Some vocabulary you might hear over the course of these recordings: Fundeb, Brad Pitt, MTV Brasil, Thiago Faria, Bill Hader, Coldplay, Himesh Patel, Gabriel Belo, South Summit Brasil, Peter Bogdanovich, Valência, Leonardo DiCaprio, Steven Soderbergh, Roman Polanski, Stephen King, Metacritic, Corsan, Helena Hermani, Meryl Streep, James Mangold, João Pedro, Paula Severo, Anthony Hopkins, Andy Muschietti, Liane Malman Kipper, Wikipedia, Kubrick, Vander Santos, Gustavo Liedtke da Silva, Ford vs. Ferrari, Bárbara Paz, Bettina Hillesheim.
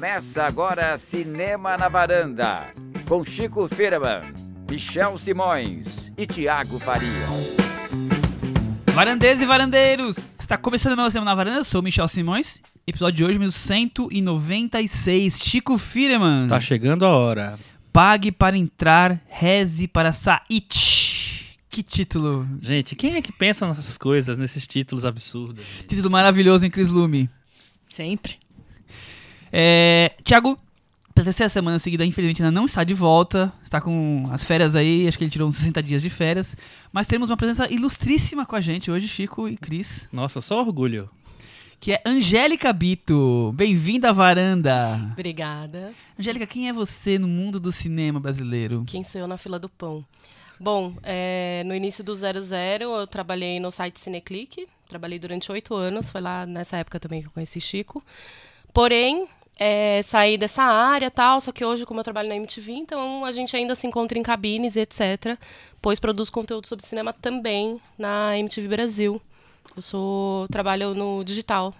Começa agora Cinema na Varanda, com Chico Fireman, Michel Simões e Thiago Faria. Varandeiros e varandeiros, está começando mais o Cinema na Varanda, eu sou o Michel Simões. Episódio de hoje, 1196, Chico Fireman. Tá chegando a hora. Pague para entrar, reze para sair. Que título. Gente, quem é que pensa nessas coisas, nesses títulos absurdos? Gente? Título maravilhoso em Chris Lume. Sempre. Thiago, pela terceira semana seguida, infelizmente ainda não está de volta. Está com as férias aí, acho que ele tirou uns 60 dias de férias. Mas temos uma presença ilustríssima com a gente hoje, Chico e Chris. Nossa, só orgulho. Que é Angélica Bito. Bem-vinda à varanda. Obrigada. Angélica, quem é você no mundo do cinema brasileiro? Quem sou eu na fila do pão? Bom, no início do 00 eu trabalhei no site Cineclique. Trabalhei durante 8 anos. Foi lá nessa época também que eu conheci Chico. Porém, saí dessa área e tal. Só que hoje, como eu trabalho na MTV, então a gente ainda se encontra em cabines, etc. Pois produzo conteúdo sobre cinema também na MTV Brasil. Trabalho no digital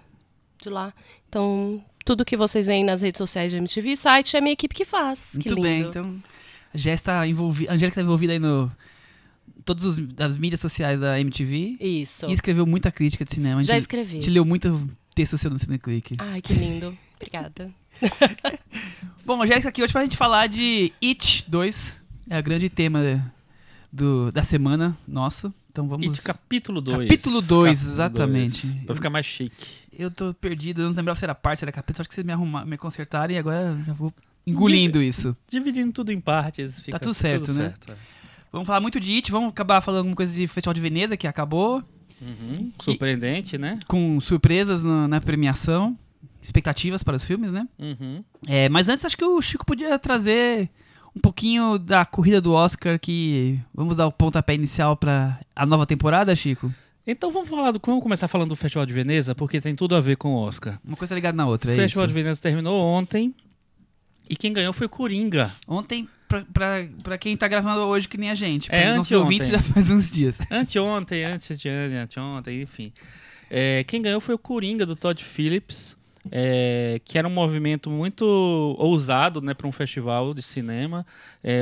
de lá. Então, tudo que vocês veem nas redes sociais de MTV e site é minha equipe que faz. Muito que lindo. Bem, então. A Angélica está envolvida aí no todas as mídias sociais da MTV. Isso. E escreveu muita crítica de cinema. Já escrevi. Te leu muito texto seu no Cineclique. Ai, que lindo. Obrigada. Bom, a Angélica está aqui hoje pra gente falar de It 2. É o grande tema da semana nosso. Então vamos... It capítulo 2. Capítulo 2, exatamente. Pra ficar mais chique. Eu tô perdido, eu não lembrava se era parte, se era capítulo. Acho que vocês me consertaram e agora já vou engolindo isso. Dividindo tudo em partes. Fica tá tudo certo, tudo né? Certo, é. Vamos falar muito de It, vamos acabar falando alguma coisa de Festival de Veneza, que acabou. Uhum, surpreendente, né? Com surpresas na premiação, expectativas para os filmes, né? Uhum. Mas antes acho que o Chico podia trazer... um pouquinho da corrida do Oscar que vamos dar o pontapé inicial para a nova temporada, Chico? Então vamos começar falando do Festival de Veneza, porque tem tudo a ver com o Oscar. Uma coisa ligada na outra, O Festival de Veneza terminou ontem e quem ganhou foi o Coringa. Ontem, para quem tá gravando hoje que nem a gente, para nossos ouvintes já faz uns dias. Anteontem, enfim. Quem ganhou foi o Coringa, do Todd Phillips. Que era um movimento muito ousado, né, para um festival de cinema.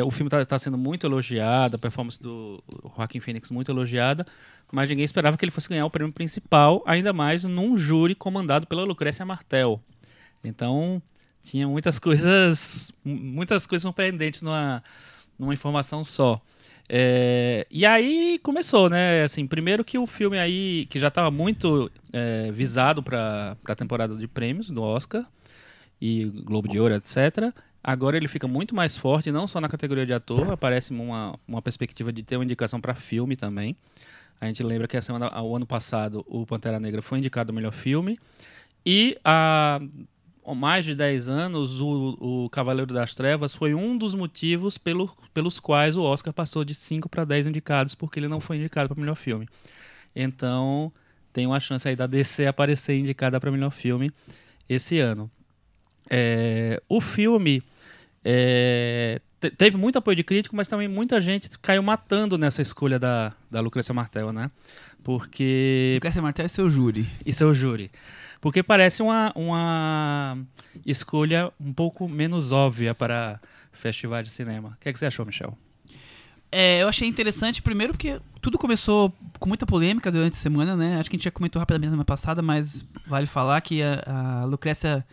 O filme está sendo muito elogiado, a performance do Joaquin Phoenix muito elogiada, mas ninguém esperava que ele fosse ganhar o prêmio principal, ainda mais num júri comandado pela Lucrécia Martel. Então, tinha muitas coisas surpreendentes numa informação só. E aí começou, né? Assim, primeiro que o filme aí, que já estava muito visado para a temporada de prêmios do Oscar e Globo de Ouro, etc. Agora ele fica muito mais forte, não só na categoria de ator, aparece uma perspectiva de ter uma indicação para filme também. A gente lembra que o ano passado o Pantera Negra foi indicado ao melhor filme. E há mais de 10 anos o Cavaleiro das Trevas foi um dos motivos pelos quais o Oscar passou de 5 para 10 indicados, porque ele não foi indicado para melhor filme. Então tem uma chance aí da DC aparecer indicada para melhor filme esse ano. O filme teve muito apoio de crítico, mas também muita gente caiu matando nessa escolha da Lucrécia Martel, né? Porque... Lucrécia Martel e seu júri. Porque parece uma escolha um pouco menos óbvia para festivais de cinema. O que você achou, Michel? Eu achei interessante, primeiro, porque tudo começou com muita polêmica durante a semana, né? Acho que a gente já comentou rapidamente na semana passada, mas vale falar que a Lucrécia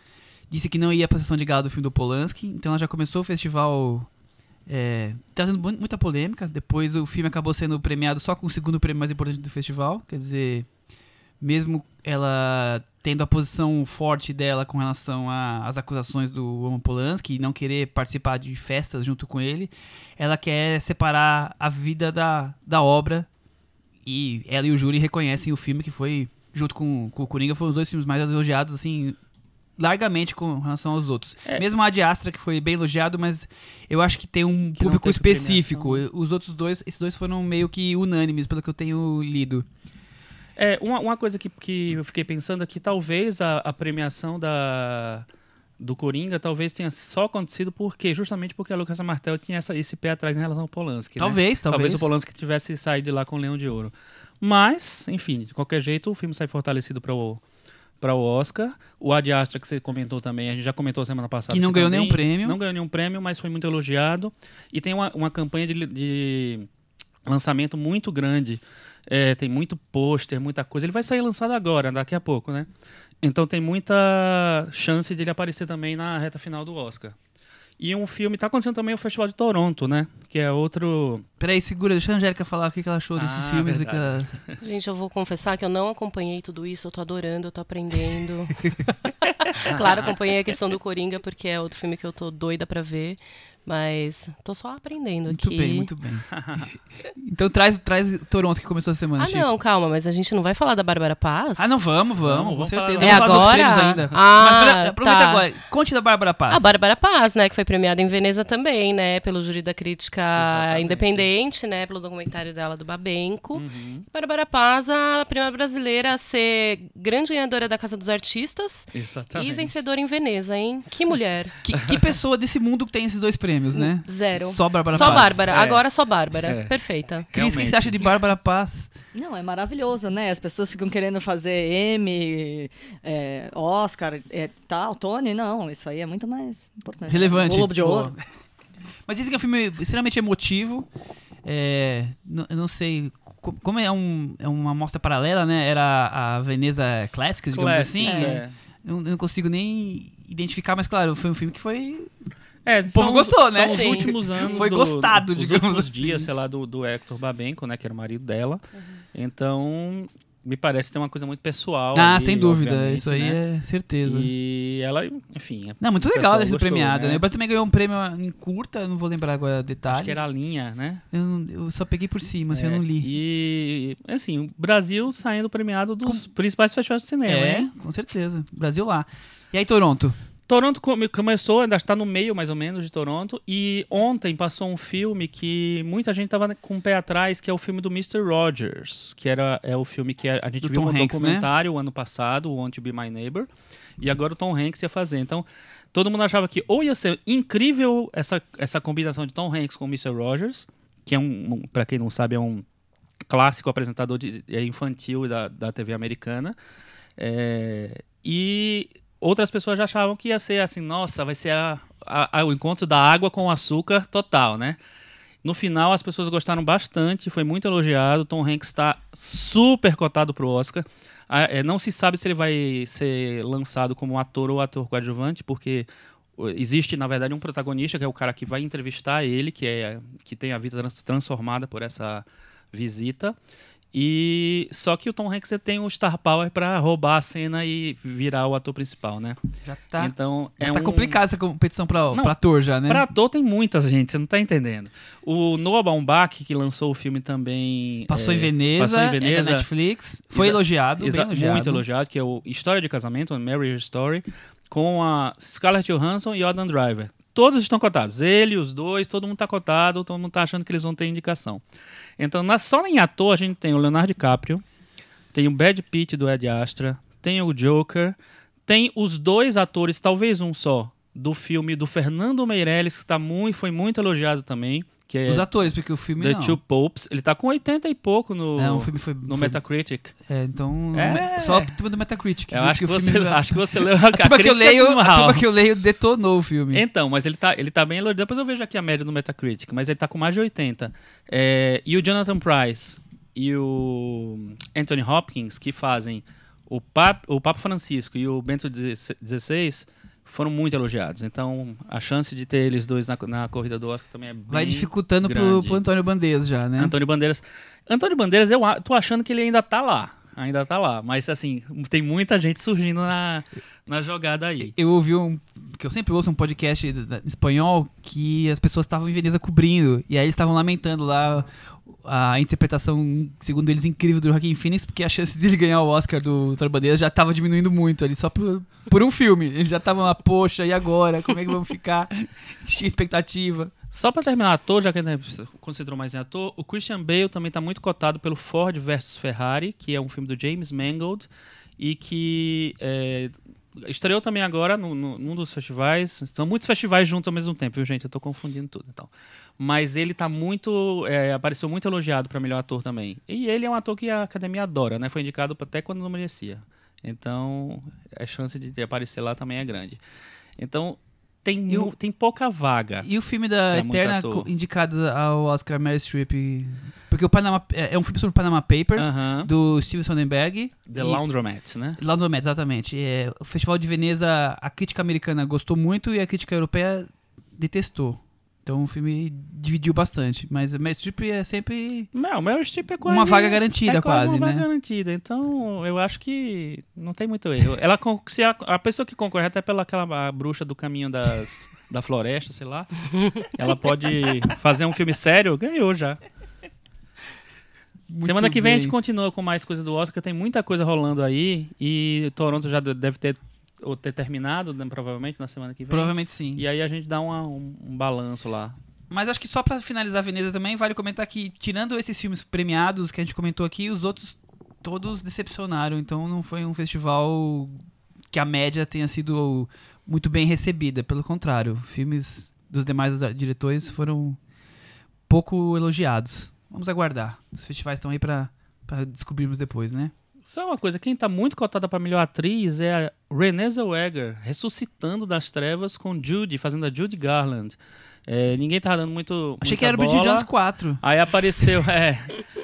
disse que não ia para a sessão de gala do filme do Polanski, então ela já começou o festival trazendo muita polêmica. Depois o filme acabou sendo premiado só com o segundo prêmio mais importante do festival, quer dizer... Mesmo ela tendo a posição forte dela com relação às acusações do Roman Polanski e não querer participar de festas junto com ele, ela quer separar a vida da obra, e ela e o júri reconhecem o filme que foi, junto com o Coringa, foram os dois filmes mais elogiados, assim, largamente com relação aos outros. Mesmo a Ad Astra, que foi bem elogiado, mas eu acho que tem um público específico. Premiação. Os outros dois, esses dois foram meio que unânimes, pelo que eu tenho lido. Uma coisa que eu fiquei pensando é que talvez a premiação do Coringa talvez tenha só acontecido justamente porque a Lucrécia Martel tinha esse pé atrás em relação ao Polanski. Talvez o Polanski tivesse saído de lá com o Leão de Ouro. Mas, enfim, de qualquer jeito, o filme sai fortalecido para o para o Oscar. O Ad Astra, que você comentou também, a gente já comentou semana passada. Que não ganhou nenhum prêmio. Não ganhou nenhum prêmio, mas foi muito elogiado. E tem uma campanha de lançamento muito grande. É, tem muito pôster, muita coisa. Ele vai sair lançado agora, daqui a pouco, né? Então tem muita chance de ele aparecer também na reta final do Oscar. E um filme, tá acontecendo também o Festival de Toronto, né? Que é outro... Peraí, segura, deixa a Angélica falar o que ela achou desses filmes. Gente, eu vou confessar que eu não acompanhei tudo isso, eu tô adorando, eu tô aprendendo. Claro, acompanhei a questão do Coringa, porque é outro filme que eu tô doida pra ver, mas tô só aprendendo aqui. Muito bem, muito bem. Então traz o Toronto que começou a semana, Chico. Não, calma, mas a gente não vai falar da Bárbara Paz? Ah, não, vamos, com certeza. É agora? Ainda. Mas aproveita agora, conte da Bárbara Paz. A Bárbara Paz, né, que foi premiada em Veneza também, né, pelo júri da crítica independente, né, pelo documentário dela do Babenco. Uhum. Bárbara Paz, a primeira brasileira a ser grande ganhadora da Casa dos Artistas. Exatamente. E vencedora em Veneza, hein? Que mulher. Que pessoa desse mundo que tem esses dois prêmios, né? Zero. Só Bárbara Paz. Só Bárbara. É. Agora só Bárbara. É. Perfeita. Cris, o que você acha de Bárbara Paz? Não, é maravilhoso, né? As pessoas ficam querendo fazer Emmy, Oscar, tal, Tony. Não, isso aí é muito mais importante. Relevante. Globo de Ouro. Mas dizem que é um filme extremamente emotivo. Eu não sei... Como é uma mostra paralela, né? Era a Veneza Classics, digamos assim. É. Eu não consigo nem identificar, mas claro, foi um filme que foi... o povo gostou, né? Nos últimos anos. Foi gostado, digamos assim. Os dias, sei lá, do Héctor Babenco, né? Que era o marido dela. Uhum. Então, me parece ter uma coisa muito pessoal. Ah, ali, sem dúvida. Isso aí, né? É certeza. E ela, enfim... Não, muito legal ela ter sido premiada, né? O Brasil também ganhou um prêmio em curta, não vou lembrar agora detalhes. Acho que era a Linha, né? Eu só peguei por cima, assim, eu não li. E, assim, o Brasil saindo premiado dos principais festivais de cinema, né? Com certeza. Brasil lá. E aí, Toronto? Toronto começou, ainda está no meio mais ou menos de Toronto, e ontem passou um filme que muita gente estava com o pé atrás, que é o filme do Mr. Rogers, que é o filme que a gente viu no documentário, né? O ano passado, o Want to Be My Neighbor, e agora o Tom Hanks ia fazer. Então, todo mundo achava que ou ia ser incrível essa combinação de Tom Hanks com o Mr. Rogers, que é para quem não sabe, é um clássico apresentador infantil da TV americana, e... Outras pessoas já achavam que ia ser assim, nossa, vai ser o encontro da água com o açúcar total, né? No final, as pessoas gostaram bastante, foi muito elogiado. Tom Hanks está super cotado para o Oscar. Não se sabe se ele vai ser lançado como ator ou ator coadjuvante, porque existe, na verdade, um protagonista, que é o cara que vai entrevistar ele, que tem a vida transformada por essa visita. E só que o Tom Hanks tem um star power pra roubar a cena e virar o ator principal, né? Já tá complicada essa competição pra ator já, né? Pra ator tem muita gente, você não tá entendendo. O Noah Baumbach, que lançou o filme também... Passou em Veneza, da Netflix. Foi elogiado, bem elogiado. Muito elogiado, que é o História de Casamento, a Marriage Story, com a Scarlett Johansson e Adam Driver. Todos estão cotados, ele, os dois, todo mundo está cotado, todo mundo está achando que eles vão ter indicação. Então, só em ator a gente tem o Leonardo DiCaprio, tem o Brad Pitt do Ad Astra, tem o Joker, tem os dois atores, talvez um só, do filme do Fernando Meirelles, que foi muito elogiado também. Que é os atores, porque o filme The Two Popes, ele tá com 80 e pouco no Metacritic. Só a turma do Metacritic. Acho que você leu a crítica A turma que eu leio detonou o filme. Então, mas ele tá bem elogiado. Depois eu vejo aqui a média do Metacritic, mas ele tá com mais de 80. E o Jonathan Pryce e o Anthony Hopkins, que fazem o Papa Francisco e o Bento XVI... foram muito elogiados. Então, a chance de ter eles dois na corrida do Oscar também é bem grande. Vai dificultando pro Antônio Bandeiras já, né? Antônio Bandeiras, eu tô achando que ele ainda tá lá. Mas, assim, tem muita gente surgindo na jogada aí. Eu ouvi que eu sempre ouço um podcast espanhol que as pessoas estavam em Veneza cobrindo. E aí eles estavam lamentando lá a interpretação, segundo eles, incrível do Joaquin Phoenix, porque a chance dele ganhar o Oscar do Antônio Bandeiras já estava diminuindo muito ali, só por um filme. Eles já estavam lá, poxa, e agora? Como é que vamos ficar? Tinha expectativa. Só para terminar, ator, já que a gente considerou mais em ator, o Christian Bale também está muito cotado pelo Ford vs. Ferrari, que é um filme do James Mangold, e que estreou também agora num dos festivais. São muitos festivais juntos ao mesmo tempo, viu, gente? Eu tô confundindo tudo, então. Mas ele tá muito... apareceu muito elogiado para melhor ator também. E ele é um ator que a academia adora, né? Foi indicado até quando não merecia. Então, a chance de aparecer lá também é grande. Então, tem pouca vaga. E o filme da Eterna indicado ao Oscar Meryl Streep... Porque o Panama, é um filme sobre o Panama Papers, do Steven Soderbergh. The Laundromat, né? Laundromat, exatamente. É, o Festival de Veneza, a crítica americana gostou muito e a crítica europeia detestou. Então o filme dividiu bastante. Mas o Meryl Streep é sempre... Não, o Meryl Streep é quase... Uma vaga garantida, quase, né? Uma vaga garantida. Então eu acho que não tem muito erro. Ela, se a pessoa que concorre até pelaquela bruxa do caminho da floresta, sei lá, ela pode fazer um filme sério, ganhou já. Muito Semana que vem a gente continua com mais coisas do Oscar. Tem muita coisa rolando aí. E Toronto já deve ter terminado, né, provavelmente, na semana que vem. Provavelmente sim. E aí a gente dá um balanço lá. Mas acho que só pra finalizar a Veneza também, vale comentar que, tirando esses filmes premiados que a gente comentou aqui, os outros todos decepcionaram. Então não foi um festival que a média tenha sido muito bem recebida. Pelo contrário, filmes dos demais diretores foram pouco elogiados. Vamos aguardar. Os festivais estão aí para descobrirmos depois, né? Só uma coisa, quem tá muito cotada para melhor atriz é a Renée Zellweger, ressuscitando das trevas com Judy, fazendo a Judy Garland. É, ninguém tava dando muito Achei que era bola. O Bridget Jones 4. Aí apareceu,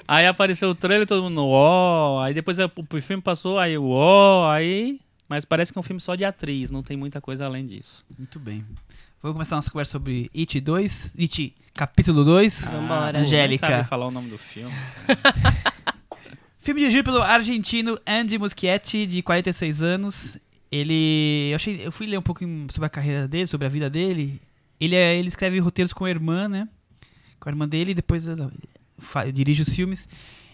aí apareceu o trailer, todo mundo, ó, aí depois o filme passou, aí ó, aí... Mas parece que é um filme só de atriz, não tem muita coisa além disso. Muito bem. Vamos começar a nossa conversa sobre It 2, It capítulo 2. Vambora, Angélica. Não sabe falar o nome do filme. Filme dirigido pelo argentino Andy Muschietti, de 46 anos. Eu fui ler um pouco sobre a carreira dele, sobre a vida dele. Ele escreve roteiros com a irmã, né? Com a irmã dele, e depois dirige os filmes.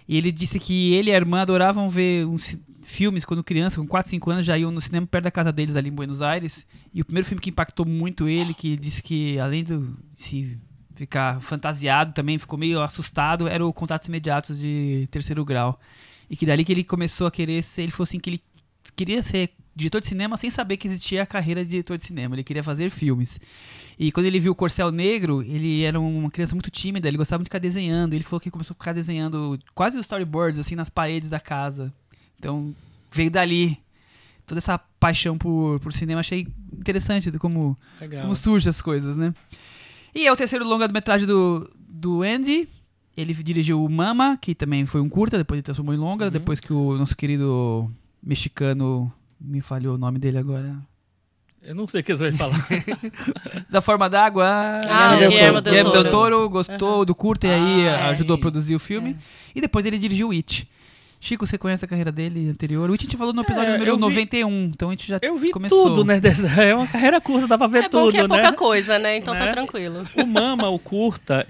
E ele disse que ele e a irmã adoravam ver uns filmes quando criança, com 4, 5 anos, já iam no cinema perto da casa deles ali em Buenos Aires. E o primeiro filme que impactou muito ele, que disse que além de se ficar fantasiado também, ficou meio assustado, era o Contatos Imediatos de Terceiro Grau. E que dali que ele começou a querer ser, ele falou assim que ele queria ser diretor de cinema sem saber que existia a carreira de diretor de cinema, ele queria fazer filmes. E quando ele viu o Corcel Negro, ele era uma criança muito tímida, ele gostava muito de ficar desenhando, ele falou que começou a ficar desenhando quase os storyboards assim nas paredes da casa. Então veio dali toda essa paixão por cinema, achei interessante como surgem as coisas, né? E é o terceiro longa-metragem do Andy. Ele dirigiu o Mama, que também foi um curta, depois ele transformou em longa, depois que o nosso querido mexicano, me falhou o nome dele agora. Eu não sei o que eles vão falar. Da Forma d'Água. Ah, Guillermo del Toro gostou do curta e aí ajudou a produzir o filme. E depois ele dirigiu It. Chico, você conhece a carreira dele anterior? O It a gente falou no episódio número 91, então a gente já começou. Eu vi tudo, né? É uma carreira curta, dá pra ver tudo, né? É bom que é pouca coisa, né? Então tá tranquilo. O Mama, o curta,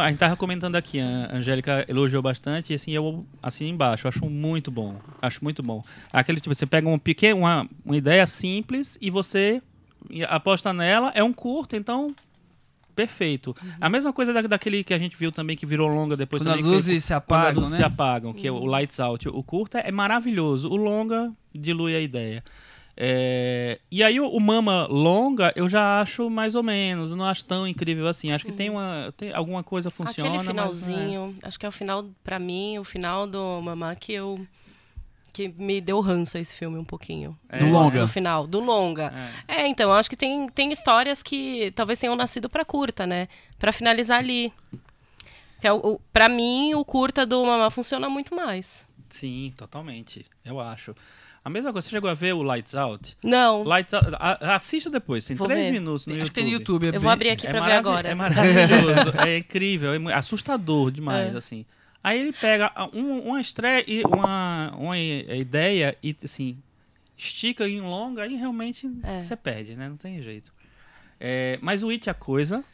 a gente tava comentando aqui, a Angélica elogiou bastante, e assim, eu assim embaixo, eu acho muito bom. Acho muito bom. Aquele tipo, você pega uma ideia simples e você aposta nela, é um curto, então... Perfeito. A mesma coisa daquele que a gente viu também, que virou longa depois. Quando as luzes se apagam, quando as luzes se apagam, que é o Lights Out. O curta é maravilhoso. O longa dilui a ideia. E aí o Mama longa eu já acho mais ou menos. Não acho tão incrível assim. Acho que tem alguma coisa funciona. Aquele finalzinho. Mas, acho que é o final, pra mim, o final do Mama que me deu ranço a esse filme um pouquinho. Do longa. No final, do longa. Então, acho que tem histórias que talvez tenham nascido pra curta, né? Pra finalizar ali. Pra mim, o curta do Mamá funciona muito mais. Sim, totalmente. Eu acho. A mesma coisa, você chegou a ver o Lights Out? Não. Lights Out, assista depois, tem 3 minutos no YouTube. Acho que tem no YouTube. Eu vou abrir aqui pra ver agora. É maravilhoso, é incrível, é assustador demais, assim. Aí ele pega uma estreia e uma ideia e, assim, estica em longa e realmente você perde, né? Não tem jeito. Mas o It a coisa,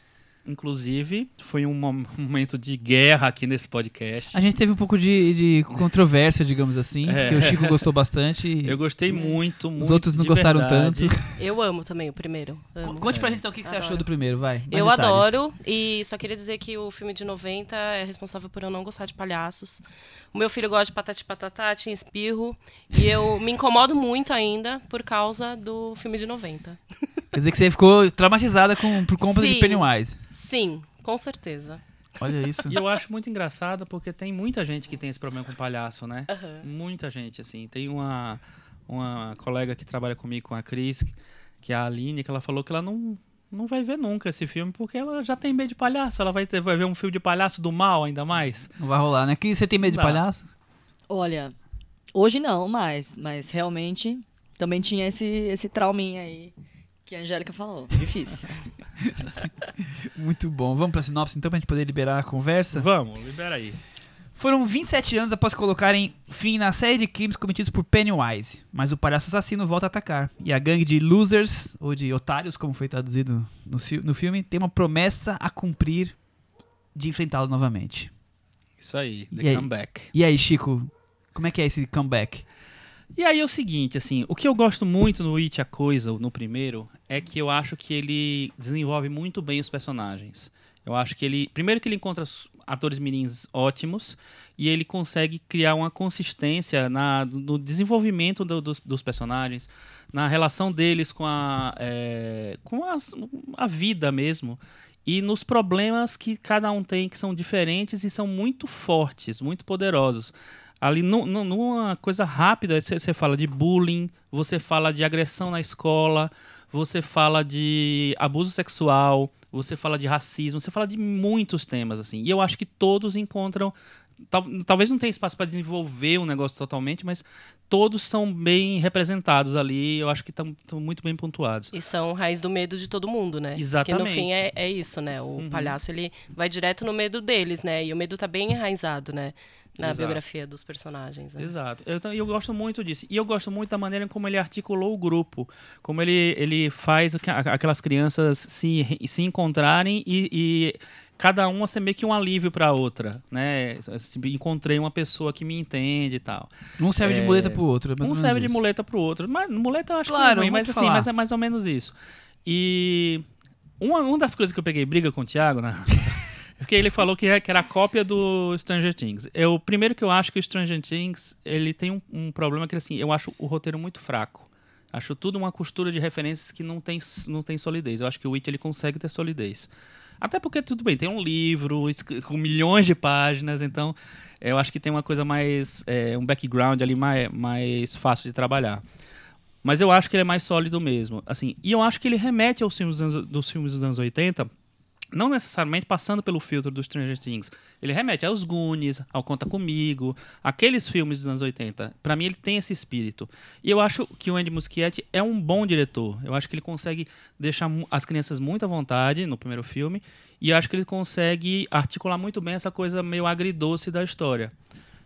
inclusive, foi um momento de guerra aqui nesse podcast. A gente teve um pouco de controvérsia, digamos assim, que o Chico gostou bastante. Eu gostei muito, muito. Os outros não gostaram tanto. Eu amo também o primeiro. Amo. Conte pra gente então o que você achou do primeiro, vai. Mais eu detalhes. Adoro, e só queria dizer que o filme de 90 é responsável por eu não gostar de palhaços. O meu filho gosta de patati patatá, espirro, e eu me incomodo muito ainda por causa do filme de 90. Quer dizer que você ficou traumatizada por compra de Pennywise. Sim, com certeza. Olha isso. E eu acho muito engraçado porque tem muita gente que tem esse problema com palhaço, né? Muita gente, assim. Tem uma colega que trabalha comigo, com a Cris, que é a Aline, que ela falou que ela não vai ver nunca esse filme, porque ela já tem medo de palhaço. Ela vai ver um filme de palhaço do mal ainda mais. Não vai rolar, né? Que você tem medo de palhaço? Olha, hoje não, mas realmente também tinha esse trauminha aí que a Angélica falou. Difícil. Muito bom. Vamos pra sinopse então, pra gente poder liberar a conversa? Vamos, libera aí. Foram 27 anos após colocarem fim na série de crimes cometidos por Pennywise, mas o palhaço assassino volta a atacar, e a gangue de losers, ou de otários, como foi traduzido no filme, tem uma promessa a cumprir de enfrentá-lo novamente. Isso aí, the comeback. E aí, Chico, como é que é esse comeback? E aí é o seguinte, assim, o que eu gosto muito no It, a Coisa, no primeiro, é que eu acho que ele desenvolve muito bem os personagens. Eu acho que ele... Primeiro que ele encontra atores meninos ótimos e ele consegue criar uma consistência no desenvolvimento dos personagens, na relação deles com a vida mesmo e nos problemas que cada um tem, que são diferentes e são muito fortes, muito poderosos. Ali, numa coisa rápida, você fala de bullying, você fala de agressão na escola, você fala de abuso sexual, você fala de racismo, você fala de muitos temas, assim. E eu acho que todos encontram... Talvez não tenha espaço para desenvolver um negócio totalmente, mas todos são bem representados ali, eu acho que estão muito bem pontuados. E são raiz do medo de todo mundo, né? Exatamente. Porque no fim é isso, né? O palhaço, ele vai direto no medo deles, né? E o medo tá bem enraizado, né? Na biografia dos personagens, né? Exato. Eu gosto muito disso. E eu gosto muito da maneira como ele articulou o grupo. Como ele faz aquelas crianças se encontrarem e cada uma ser meio que um alívio para a outra, né? Encontrei uma pessoa que me entende e tal. Um serve de muleta pro outro. Um serve de muleta pro outro. Mas muleta eu acho que não é ruim, mas assim, mas é mais ou menos isso. E uma das coisas que eu peguei briga com o Thiago, né? Porque ele falou que era a cópia do Stranger Things. Primeiro que eu acho que o Stranger Things, ele tem um problema que, assim, eu acho o roteiro muito fraco. Acho tudo uma costura de referências que não tem solidez. Eu acho que o It, ele consegue ter solidez. Até porque, tudo bem, tem um livro com milhões de páginas, então eu acho que tem uma coisa mais... um background ali mais fácil de trabalhar. Mas eu acho que ele é mais sólido mesmo. Assim, e eu acho que ele remete aos filmes dos anos 80... Não necessariamente passando pelo filtro dos Stranger Things. Ele remete aos Goonies, ao Conta Comigo, aqueles filmes dos anos 80. Pra mim, ele tem esse espírito. E eu acho que o Andy Muschietti é um bom diretor. Eu acho que ele consegue deixar as crianças muito à vontade no primeiro filme. E eu acho que ele consegue articular muito bem essa coisa meio agridoce da história.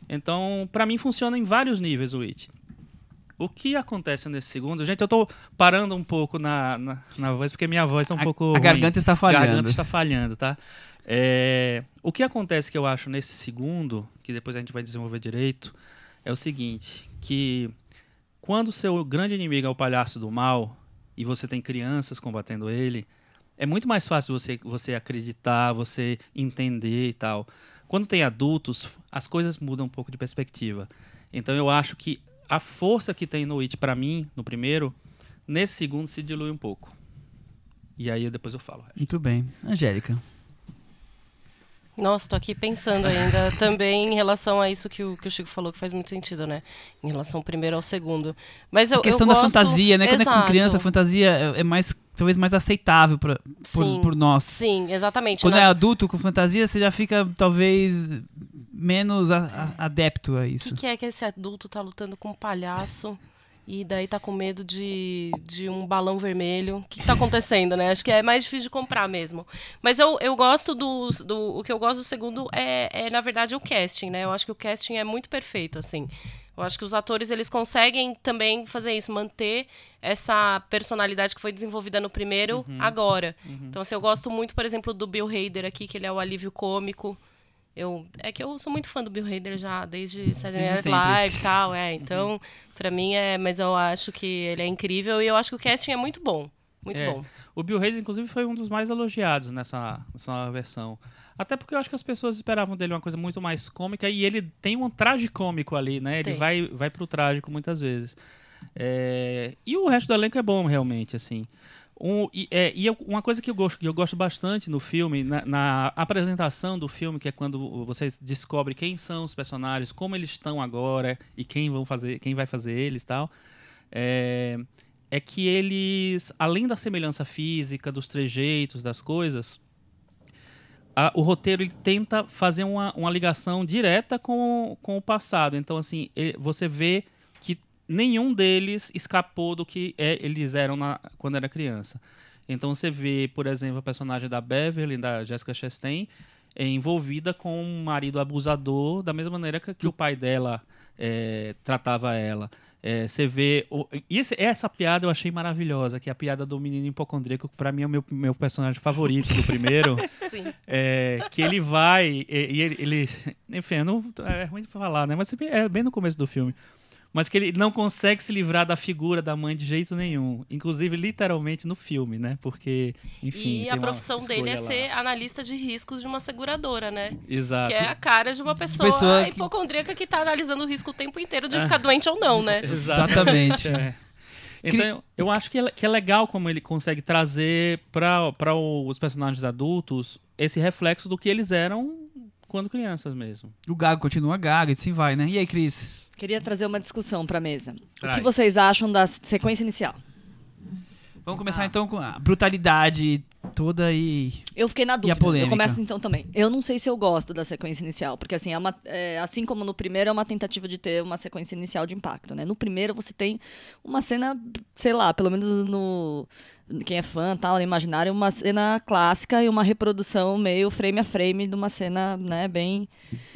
Então, pra mim, funciona em vários níveis o It. O que acontece nesse segundo... Gente, eu tô parando um pouco na voz, porque minha voz tá um pouco ruim. Garganta está falhando. A garganta está falhando, tá? O que acontece que eu acho nesse segundo, que depois a gente vai desenvolver direito, é o seguinte, que quando o seu grande inimigo é o palhaço do mal, e você tem crianças combatendo ele, é muito mais fácil você acreditar, você entender e tal. Quando tem adultos, as coisas mudam um pouco de perspectiva. Então eu acho que a força que tem no It, pra mim, no primeiro, nesse segundo se dilui um pouco. E aí depois eu falo. Muito bem. Angélica. Nossa, tô aqui pensando ainda também em relação a isso que o Chico falou, que faz muito sentido, né? Em relação ao primeiro ao segundo. Mas eu, a questão eu da gosto... fantasia, né? Quando é com criança, a fantasia é mais... talvez mais aceitável por nós. Sim, exatamente. Quando é adulto com fantasia, você já fica talvez menos adepto a isso. O que é que esse adulto tá lutando com um palhaço e daí tá com medo de um balão vermelho? O que tá acontecendo, né? Acho que é mais difícil de comprar mesmo. Mas eu gosto o que eu gosto do segundo é, na verdade, o casting, né? Eu acho que o casting é muito perfeito, assim. Eu acho que os atores, eles conseguem também fazer isso, manter essa personalidade que foi desenvolvida no primeiro agora. Então, assim, eu gosto muito, por exemplo, do Bill Hader aqui, que ele é o alívio cômico. É que eu sou muito fã do Bill Hader já, desde Saturday Night Live e tal, então, pra mim, mas eu acho que ele é incrível e eu acho que o casting é muito bom. Muito bom. O Bill Hader, inclusive, foi um dos mais elogiados nessa versão. Até porque eu acho que as pessoas esperavam dele uma coisa muito mais cômica e ele tem um tragicômico ali, né? Ele vai pro trágico muitas vezes. E o resto do elenco é bom, realmente, assim. Uma coisa que eu gosto bastante no filme, na apresentação do filme, que é quando você descobre quem são os personagens, como eles estão agora e quem vai fazer eles e tal... é que eles, além da semelhança física, dos trejeitos, das coisas, o roteiro ele tenta fazer uma ligação direta com o passado. Então, assim, você vê que nenhum deles escapou do que eles eram quando era criança. Então, você vê, por exemplo, a personagem da Beverly, da Jessica Chastain, envolvida com um marido abusador, da mesma maneira que o pai dela tratava ela. Você vê... essa piada eu achei maravilhosa, que é a piada do menino hipocondríaco, que pra mim é o meu personagem favorito do primeiro. Sim. Que ele vai... ele enfim, é ruim de falar, né? Mas é bem no começo do filme. Mas que ele não consegue se livrar da figura da mãe de jeito nenhum. Inclusive, literalmente, no filme, né? Porque, enfim... E a profissão dele é ser analista de riscos de uma seguradora, né? Exato. Que é a cara de uma pessoa hipocondríaca que tá analisando o risco o tempo inteiro de ficar doente ou não, né? Exatamente. Então, eu acho que é legal como ele consegue trazer para os personagens adultos esse reflexo do que eles eram quando crianças mesmo. O gago continua gago e assim vai, né? E aí, Cris? Queria trazer uma discussão para a mesa. O que vocês acham da sequência inicial? Vamos começar então com a brutalidade toda e eu fiquei na dúvida. Eu começo então também. Eu não sei se eu gosto da sequência inicial, porque assim, assim como no primeiro, é uma tentativa de ter uma sequência inicial de impacto, né? No primeiro você tem uma cena, sei lá, pelo menos no quem é fã, tal, no imaginário, uma cena clássica e uma reprodução meio frame a frame de uma cena, né, bem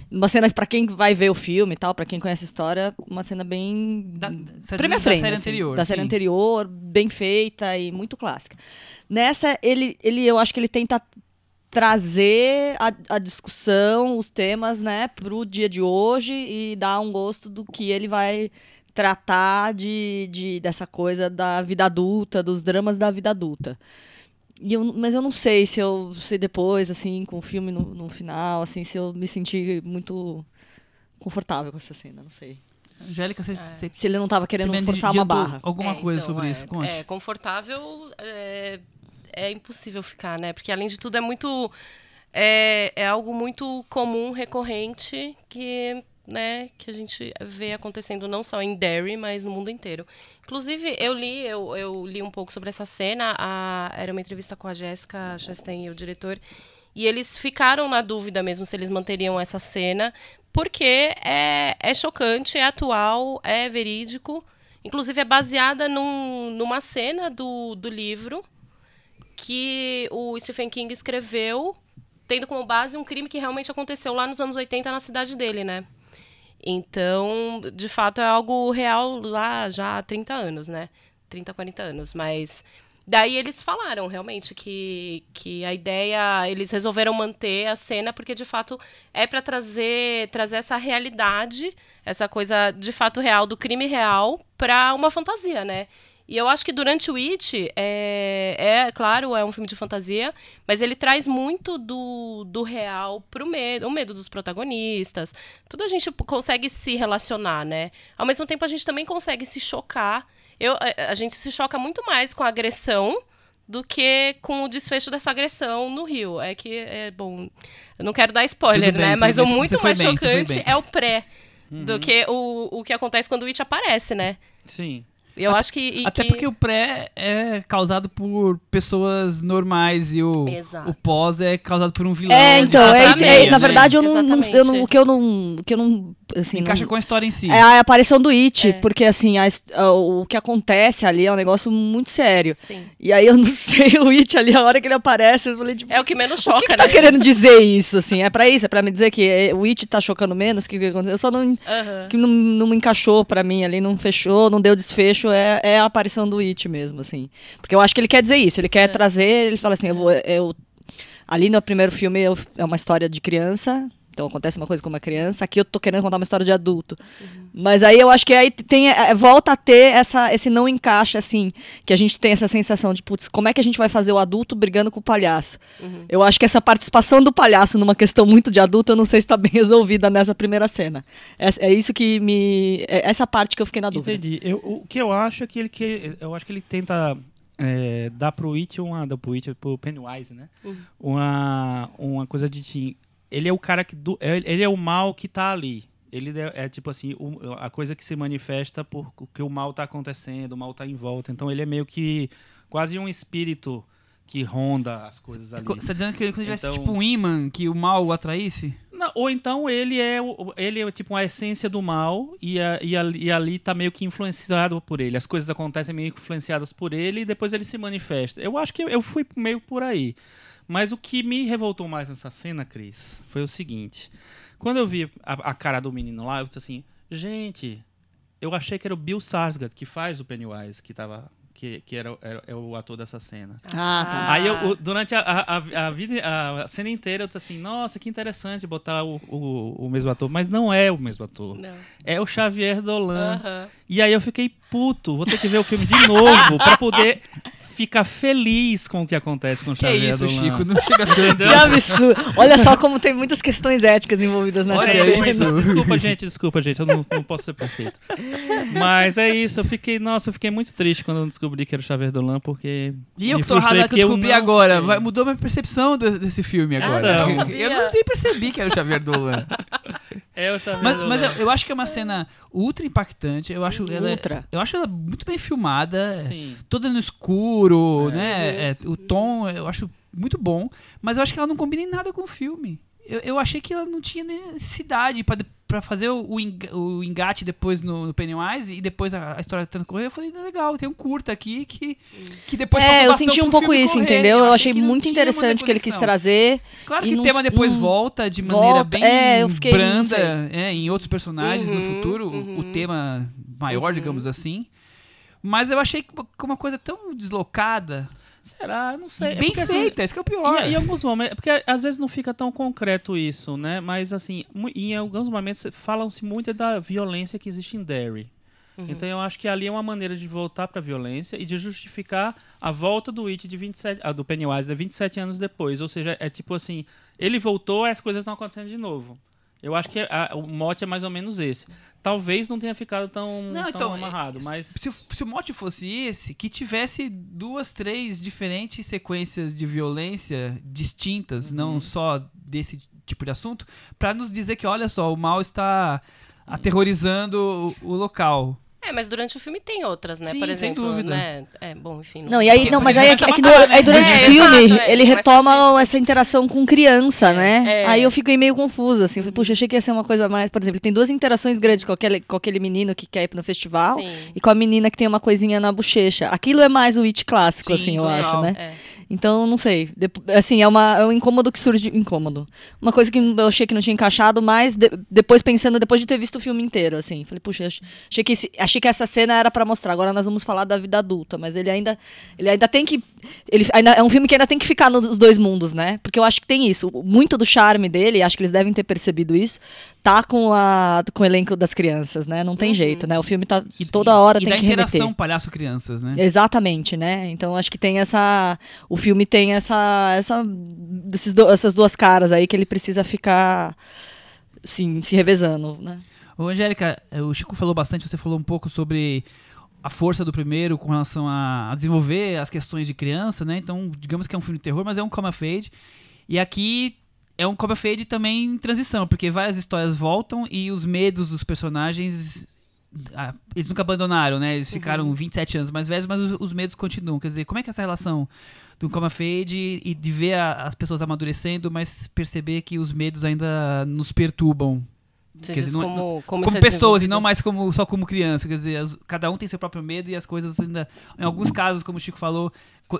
uma cena para quem vai ver o filme e tal, para quem conhece a história, uma cena bem frame a frame, da série anterior, assim, da série anterior, bem feita e muito clássica. Nessa, ele eu acho que ele tenta trazer a discussão, os temas, né, pro dia de hoje e dar um gosto do que ele vai tratar dessa coisa da vida adulta, dos dramas da vida adulta. Mas eu não sei se depois, assim, com o filme no final, assim, se eu me senti muito confortável com essa cena, não sei. Angélica, se ele não estava querendo forçar uma barra. Alguma coisa então, sobre isso, conte. Confortável é impossível ficar, né? Porque, além de tudo, é muito... É algo muito comum, recorrente, que, né, que a gente vê acontecendo não só em Derry, mas no mundo inteiro. Inclusive, eu li um pouco sobre essa cena. Era uma entrevista com a Jessica Chastain, o diretor. E eles ficaram na dúvida mesmo se eles manteriam essa cena, porque é chocante, é atual, é verídico. Inclusive, é baseada numa cena do livro que o Stephen King escreveu, tendo como base um crime que realmente aconteceu lá nos anos 80 na cidade dele, né? Então, de fato, é algo real lá já há 30 anos, né? 30, 40 anos, mas... Daí eles falaram, realmente, que a ideia... Eles resolveram manter a cena porque, de fato, é para trazer essa realidade, essa coisa, de fato, real, do crime real, para uma fantasia, né? E eu acho que durante o It, claro, é um filme de fantasia, mas ele traz muito do real pro medo, o medo dos protagonistas. Tudo a gente consegue se relacionar, né? Ao mesmo tempo, a gente também consegue se chocar. A gente se choca muito mais com a agressão do que com o desfecho dessa agressão no Rio. É que, bom, eu não quero dar spoiler, tudo né? Bem, mas o muito mais chocante é o pré do que o que acontece quando o It aparece, né? Sim. Eu acho que... porque o pré é causado por pessoas normais e o pós é causado por um vilão. Então, na verdade, eu não... Assim, encaixa com a história em si. É a aparição do It, porque assim, o que acontece ali é um negócio muito sério. Sim. E aí eu não sei, o It ali, a hora que ele aparece, eu falei, tipo, é o que menos choca, o que né? Tá querendo dizer isso, assim? É pra isso? É pra me dizer que o It tá chocando menos? Que eu só não... Que não encaixou pra mim ali, não fechou, não deu desfecho. É a aparição do It mesmo, assim. Porque eu acho que ele quer dizer isso. Ele quer trazer... Ele fala assim, ali no primeiro filme é uma história de criança. Então acontece uma coisa com uma criança. Aqui eu tô querendo contar uma história de adulto. Uhum. Mas aí eu acho que aí volta a ter esse não encaixe, assim. Que a gente tem essa sensação de, putz, como é que a gente vai fazer o adulto brigando com o palhaço? Uhum. Eu acho que essa participação do palhaço numa questão muito de adulto, eu não sei se tá bem resolvida nessa primeira cena. É isso que me... É essa parte que eu fiquei na dúvida. Entendi. O que eu acho é que ele tenta... dar pro It, pro Pennywise, né? Uhum. Uma coisa de... Ele é o cara que ele é o mal que tá ali. ele é tipo assim, a coisa que se manifesta porque o mal está acontecendo, o mal está em volta. Então ele é meio que quase um espírito que ronda as coisas ali. Você está dizendo que ele tivesse tipo um imã que o mal o atraísse? Não, ou então ele é tipo a essência do mal e ali está meio que influenciado por ele. As coisas acontecem meio que influenciadas por ele e depois ele se manifesta. Eu acho que eu fui meio por aí. Mas o que me revoltou mais nessa cena, Cris, foi o seguinte. Quando eu vi a cara do menino lá, eu disse assim, gente, eu achei que era o Bill Skarsgård que faz o Pennywise, que tava... que era o ator dessa cena. Ah, tá. Aí eu, durante a cena inteira, eu disse assim, nossa, que interessante botar o mesmo ator. Mas não é o mesmo ator. Não. É o Xavier Dolan. Uh-huh. E aí eu fiquei puto. Vou ter que ver o filme de novo pra poder... fica feliz com o que acontece com o Xavier Dolan. Que isso, Chico? Não chega tanto. Que absurdo. Olha só como tem muitas questões éticas envolvidas nessa cena. Desculpa, gente. Eu não posso ser perfeito. Mas é isso. Eu fiquei muito triste quando eu descobri que era o Xavier Dolan, porque... E eu que tô errado que eu descobri agora. Mudou minha percepção desse filme agora. Eu não nem percebi que era o Xavier Dolan. É o Xavier Dolan. Mas eu acho que é uma cena ultra impactante. Eu acho ela muito bem filmada. Sim. Toda no escuro. Né? É, o tom eu acho muito bom, mas eu acho que ela não combina em nada com o filme. Eu achei que ela não tinha necessidade pra fazer o engate depois no Pennywise e depois a história transcorrer. Eu falei, legal, tem um curta aqui que depois... eu senti um pouco isso, entendeu? Eu achei muito interessante o que ele quis trazer. Claro que o tema depois volta de maneira bem branda em outros personagens no futuro, o tema maior, digamos assim. Mas eu achei que uma coisa tão deslocada... Será? Eu não sei. Bem feita, isso que é o pior. Em alguns momentos... Porque às vezes não fica tão concreto isso, né? Mas assim, em alguns momentos falam-se muito da violência que existe em Derry. Uhum. Então eu acho que ali é uma maneira de voltar para a violência e de justificar a volta do It do Pennywise 27 anos depois. Ou seja, é tipo assim, ele voltou, as coisas estão acontecendo de novo. Eu acho que o mote é mais ou menos esse. Talvez não tenha ficado tão amarrado, mas... Se o mote fosse esse, que tivesse 2, 3 diferentes sequências de violência distintas, não só desse tipo de assunto, pra nos dizer que, olha só, o mal está aterrorizando o local. Mas durante o filme tem outras, né? Sim, por exemplo, sem dúvida. Né? Bom, enfim... Não, e aí, não mas aí é que aí durante o filme, exato, ele retoma essa interação com criança, né? Aí eu fiquei meio confusa, assim. Falei, puxa, achei que ia ser uma coisa mais... Por exemplo, tem 2 interações grandes com aquele menino que quer ir no festival, sim, e com a menina que tem uma coisinha na bochecha. Aquilo é mais o It clássico, sim, assim, eu acho, né? Então, não sei. Assim, é um incômodo que surge... Incômodo. Uma coisa que eu achei que não tinha encaixado, mas depois pensando, depois de ter visto o filme inteiro, assim. Falei, puxa, achei que essa cena era pra mostrar. Agora nós vamos falar da vida adulta, mas ele ainda tem que... É um filme que ainda tem que ficar nos 2 mundos, né? Porque eu acho que tem isso. Muito do charme dele, acho que eles devem ter percebido isso, tá com o elenco das crianças, né? Não tem jeito, né? O filme tá... E toda hora tem que remeter. E da interação palhaço-crianças, né? Exatamente, né? Então, acho que tem essa... O filme tem essas 2 caras aí que ele precisa ficar, assim, se revezando, né? Ô, Angélica, o Chico falou bastante, você falou um pouco sobre a força do primeiro com relação a desenvolver as questões de criança, né? Então, digamos que é um filme de terror, mas é um coming of age. E aqui é um coming of age também em transição, porque várias histórias voltam e os medos dos personagens... eles nunca abandonaram, né? Eles ficaram 27 anos mais velhos, mas os medos continuam. Quer dizer, como é que é essa relação do coming of age e de ver as pessoas amadurecendo, mas perceber que os medos ainda nos perturbam? Quer dizer, como pessoas e não mais só como criança. Quer dizer, cada um tem seu próprio medo e as coisas ainda, em alguns casos, como o Chico falou,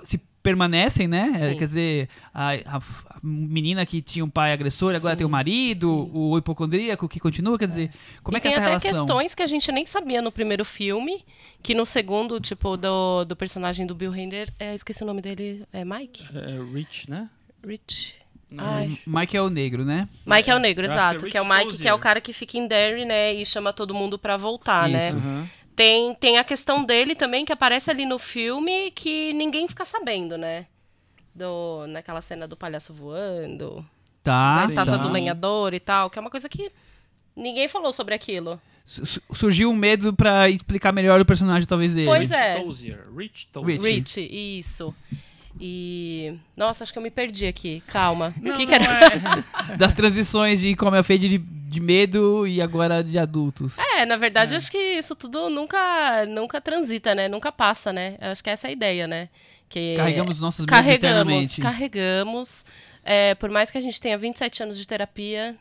se permanecem, né? Sim. Quer dizer, a menina que tinha um pai agressor, agora tem o marido, o hipocondríaco que continua, quer dizer, como é que é essa relação? Tem até questões que a gente nem sabia no primeiro filme, que no segundo, tipo, do personagem do Bill Hader, esqueci o nome dele, é Mike? Rich, né? Rich. Mike é o negro, né? Mike é o negro, exato. Que é o Mike, que é o cara que fica em Derry, né? E chama todo mundo pra voltar, né? Tem a questão dele também, que aparece ali no filme, que ninguém fica sabendo, né? Naquela cena do palhaço voando, da estátua do lenhador e tal, que é uma coisa que ninguém falou sobre aquilo. Surgiu um medo pra explicar melhor o personagem, talvez, dele. Pois é. Rich, isso. E... Nossa, acho que eu me perdi aqui. Calma. O que era? Das transições de coming of age de medo e agora de adultos. É, na verdade, acho que isso tudo nunca transita, né? Nunca passa, né? Acho que essa é a ideia, né? Que carregamos nossos medos eternamente. Carregamos. É, por mais que a gente tenha 27 anos de terapia,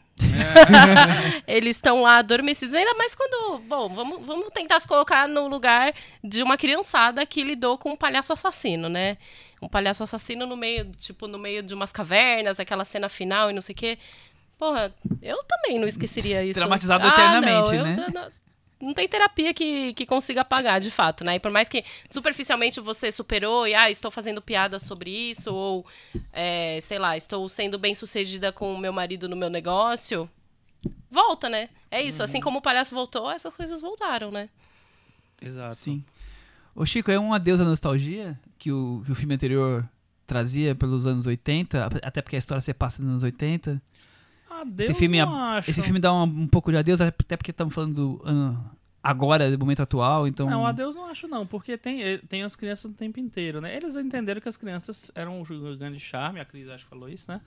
eles estão lá adormecidos. Ainda mais quando... Bom, vamos tentar se colocar no lugar de uma criançada que lidou com um palhaço assassino, né? Um palhaço assassino no meio de umas cavernas, aquela cena final e não sei o quê. Porra, eu também não esqueceria isso. Traumatizado eternamente, não, né? Não tem terapia que consiga apagar, de fato, né? E por mais que superficialmente você superou e, estou fazendo piada sobre isso, ou, sei lá, estou sendo bem-sucedida com o meu marido no meu negócio, volta, né? É isso, assim como o palhaço voltou, essas coisas voltaram, né? Exato. Sim. Ô, Chico, é um adeus à nostalgia que o filme anterior trazia pelos anos 80, até porque a história se passa nos anos 80... Adeus, esse filme dá um pouco de adeus, até porque estamos falando agora, do momento atual, então... Não, adeus não acho não, porque tem as crianças o tempo inteiro, né? Eles entenderam que as crianças eram um grande charme, a Cris acho que falou isso, né?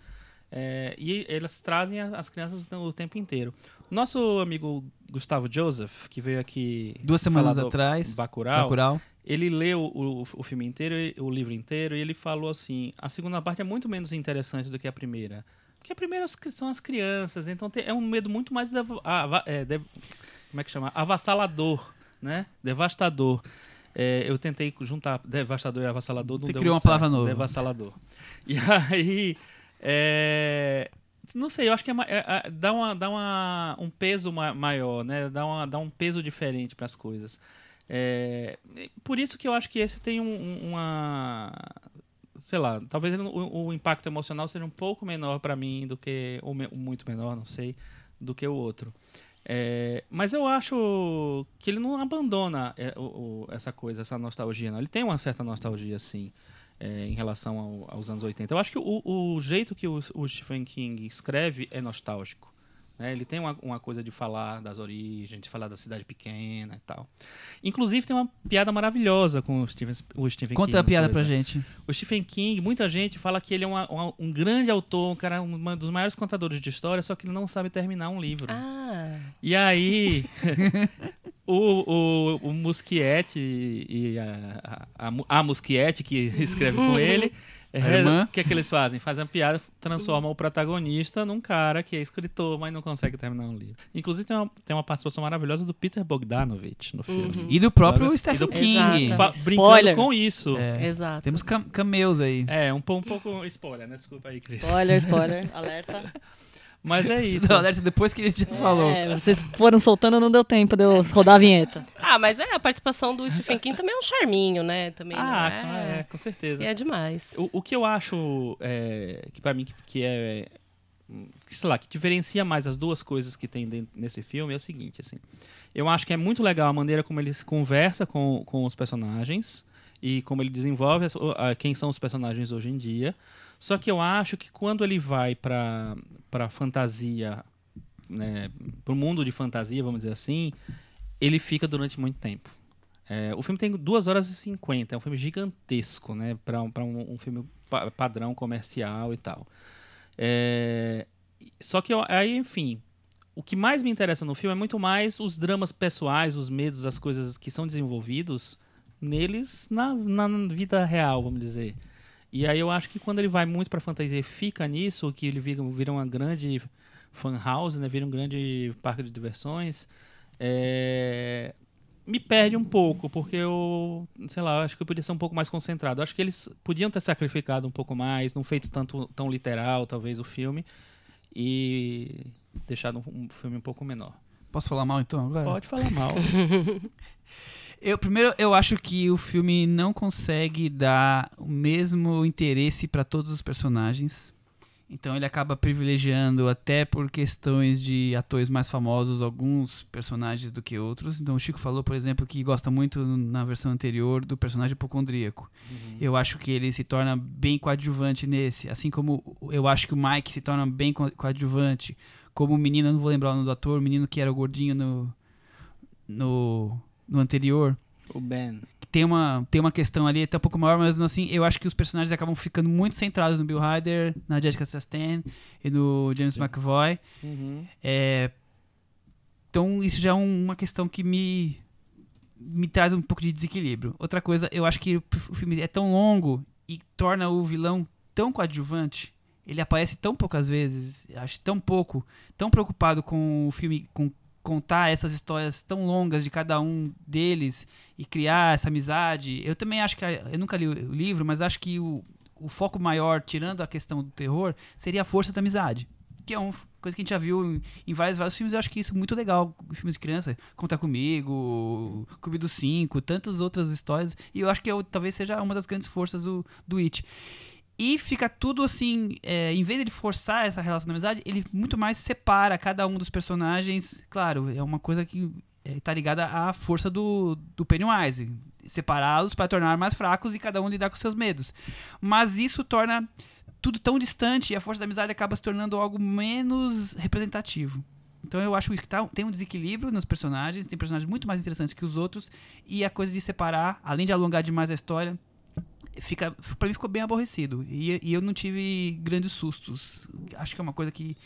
É, e eles trazem as crianças o tempo inteiro. Nosso amigo Gustavo Joseph, que veio aqui... 2 semanas atrás, Bacurau. Ele leu o filme inteiro, o livro inteiro, e ele falou assim, a segunda parte é muito menos interessante do que a primeira. Porque a primeira são as crianças, então é um medo muito mais avassalador, né? Devastador. É, eu tentei juntar devastador e avassalador, não deu muito certo. Você criou uma palavra nova. Devassalador. E aí, não sei, eu acho que dá um peso maior, né? Dá um peso diferente para as coisas. É, por isso que eu acho que esse tem uma... Sei lá, talvez o impacto emocional seja um pouco menor para mim do que... Ou muito menor, não sei, do que o outro. É, mas eu acho que ele não abandona essa coisa, essa nostalgia, não. Ele tem uma certa nostalgia, sim, em relação aos anos 80. Eu acho que o jeito que o Stephen King escreve é nostálgico. Né? Ele tem uma coisa de falar das origens, de falar da cidade pequena e tal. Inclusive, tem uma piada maravilhosa com o Stephen King. Conta a piada pra gente. O Stephen King, muita gente fala que ele é um grande autor, um cara, um dos maiores contadores de história, só que ele não sabe terminar um livro. Ah. E aí, o Muschietti e a Muschietti, que escreve com ele... O que é que eles fazem? Fazem a piada, transformam o protagonista num cara que é escritor, mas não consegue terminar um livro. Inclusive tem uma participação maravilhosa do Peter Bogdanovich no filme. Uhum. E do próprio Stephen King. Brincando com isso. É. Exato. Temos cameos aí. É, um pouco spoiler, né? Desculpa aí, Cris. Spoiler, alerta. Mas é isso. Depois que a gente já falou. Vocês foram soltando, não deu tempo de eu rodar a vinheta. Mas a participação do Stephen King também é um charminho, né? Também com certeza. E é demais. O que eu acho, que pra mim, sei lá, que diferencia mais as duas coisas que tem nesse filme é o seguinte, assim. Eu acho que é muito legal a maneira como ele conversa com os personagens e como ele desenvolve quem são os personagens hoje em dia. Só que eu acho que quando ele vai para fantasia, né, para o mundo de fantasia, vamos dizer assim, ele fica durante muito tempo. O filme tem 2 horas e 50, é um filme gigantesco, né, para um filme padrão comercial e tal. Só que aí, enfim, o que mais me interessa no filme é muito mais os dramas pessoais, os medos, as coisas que são desenvolvidos neles na vida real, vamos dizer. E aí eu acho que quando ele vai muito pra fantasia e fica nisso, que ele vira uma grande fan house, né? Vira um grande parque de diversões, me perde um pouco, porque eu, sei lá, acho que eu podia ser um pouco mais concentrado. Eu acho que eles podiam ter sacrificado um pouco mais, não feito tão literal, talvez, o filme, e deixado um filme um pouco menor. Posso falar mal, então, agora? Pode falar mal. Eu acho que o filme não consegue dar o mesmo interesse para todos os personagens. Então ele acaba privilegiando, até por questões de atores mais famosos, alguns personagens do que outros. Então o Chico falou, por exemplo, que gosta muito, na versão anterior, do personagem hipocondríaco. Uhum. Eu acho que ele se torna bem coadjuvante nesse. Assim como eu acho que o Mike se torna bem coadjuvante. Como o menino, eu não vou lembrar o nome do ator, o menino que era o gordinho no anterior. O Ben. Tem uma questão ali até um pouco maior, mas assim, eu acho que os personagens acabam ficando muito centrados no Bill Hader, na Jessica Chastain e no James McAvoy. Uhum. Então isso já é uma questão que me traz um pouco de desequilíbrio. Outra coisa, eu acho que o filme é tão longo e torna o vilão tão coadjuvante, ele aparece tão poucas vezes, acho tão pouco, tão preocupado com o filme, com contar essas histórias tão longas de cada um deles e criar essa amizade. Eu também acho que, eu nunca li o livro, mas acho que o foco maior, tirando a questão do terror, seria a força da amizade, que é uma coisa que a gente já viu em vários filmes. Eu acho que isso é muito legal, filmes de criança, Conta Comigo, Clube dos Cinco, tantas outras histórias, e eu acho que talvez seja uma das grandes forças do It. E fica tudo assim, em vez de ele forçar essa relação da amizade, ele muito mais separa cada um dos personagens. Claro, é uma coisa que está ligada à força do Pennywise, separá-los para tornar mais fracos e cada um lidar com seus medos. Mas isso torna tudo tão distante e a força da amizade acaba se tornando algo menos representativo. Então eu acho que tem um desequilíbrio nos personagens, tem personagens muito mais interessantes que os outros, e a coisa de separar, além de alongar demais a história, pra mim ficou bem aborrecido, e eu não tive grandes sustos. Acho que é uma coisa que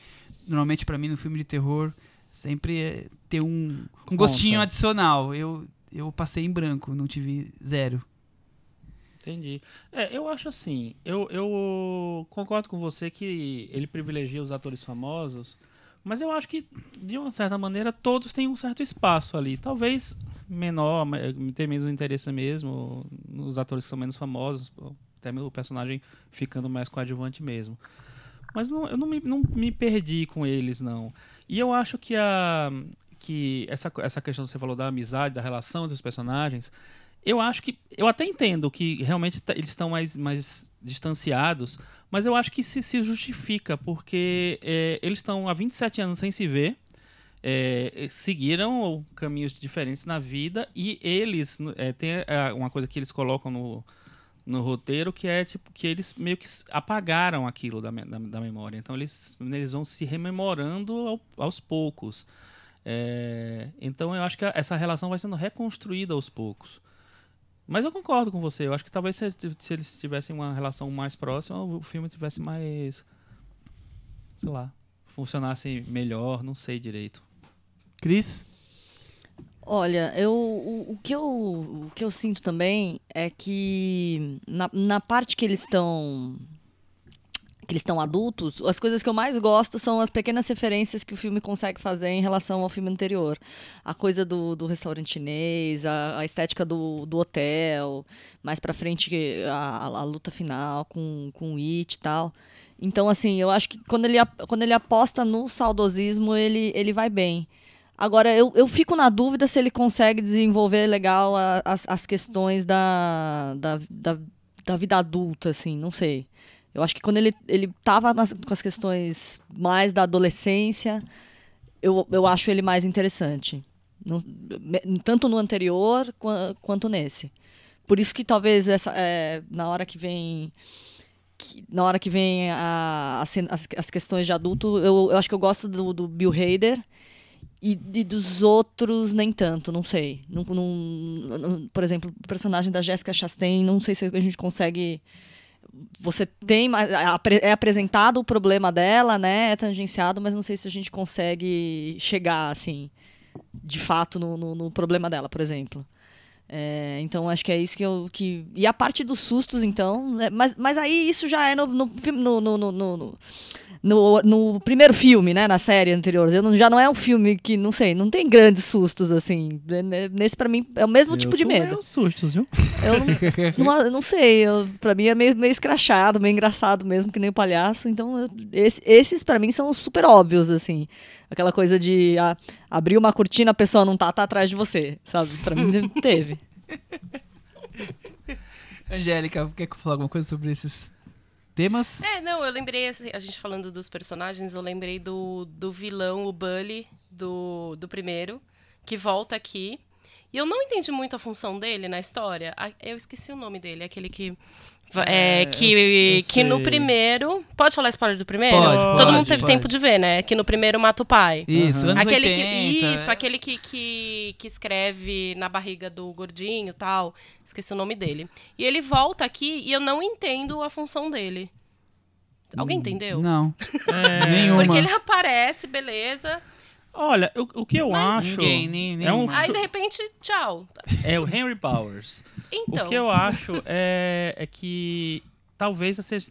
normalmente pra mim no filme de terror sempre tem um gostinho adicional. Eu passei em branco, não tive zero. Entendi. Eu acho assim, eu concordo com você que ele privilegia os atores famosos, mas eu acho que de uma certa maneira todos têm um certo espaço ali, talvez menor, tem menos interesse mesmo, os atores que são menos famosos, até o personagem ficando mais coadjuvante mesmo. Mas eu não me perdi com eles, não. E eu acho que essa questão que você falou da amizade, da relação dos personagens, eu acho que, eu até entendo que realmente eles estão mais distanciados, mas eu acho que se justifica, porque eles estão há 27 anos sem se ver, seguiram caminhos diferentes na vida, e eles tem uma coisa que eles colocam no roteiro, que é tipo que eles meio que apagaram aquilo da memória, então eles vão se rememorando aos poucos. Então eu acho que essa relação vai sendo reconstruída aos poucos. Mas eu concordo com você, eu acho que talvez se eles tivessem uma relação mais próxima, o filme tivesse mais, sei lá, funcionasse melhor, não sei direito. Cris? Olha, o que eu sinto também é que na parte que eles estão adultos, as coisas que eu mais gosto são as pequenas referências que o filme consegue fazer em relação ao filme anterior. A coisa do restaurante chinês, a estética do hotel, mais pra frente a luta final com o It e tal. Então, assim, eu acho que quando ele aposta no saudosismo, ele vai bem. Agora, eu fico na dúvida se ele consegue desenvolver legal as questões da vida adulta, assim, não sei. Eu acho que quando ele estava com as questões mais da adolescência, eu acho ele mais interessante. Tanto no anterior quanto nesse. Por isso que talvez na hora que vem as questões de adulto, eu acho que eu gosto do Bill Hader, e dos outros nem tanto, não sei. Por exemplo, o personagem da Jessica Chastain, não sei se a gente consegue... Você tem, é apresentado o problema dela, né? É tangenciado, mas não sei se a gente consegue chegar, assim, de fato, no problema dela, por exemplo. Então, acho que é isso que E a parte dos sustos, então... Mas aí isso já é no primeiro filme, né? Na série anterior. Já não é um filme que, não sei, não tem grandes sustos, assim. Nesse, pra mim, é o mesmo tipo de medo. Eu sustos, viu? Eu não sei. Pra mim é meio escrachado, meio engraçado mesmo, que nem o palhaço. Então, esses, pra mim, são super óbvios, assim. Aquela coisa de... abrir uma cortina, a pessoa não tá atrás de você, sabe? Pra mim, teve. Angélica, quer falar alguma coisa sobre esses temas? Eu lembrei, a gente falando dos personagens, eu lembrei do vilão, o Bully, do primeiro, que volta aqui. E eu não entendi muito a função dele na história. Eu esqueci o nome dele, aquele que... que no primeiro... Pode falar spoiler do primeiro? Pode, todo mundo teve tempo de ver, né? Que no primeiro mata o pai. Isso, uhum. Aquele 80, aquele que escreve na barriga do gordinho e tal. Esqueci o nome dele. E ele volta aqui e eu não entendo a função dele. Alguém entendeu? Não. Nenhuma. Porque ele aparece, beleza... Olha, o que eu acho... Ninguém, nem... Aí, de repente, tchau. É o Henry Powers. Então. O que eu acho é que... Talvez seja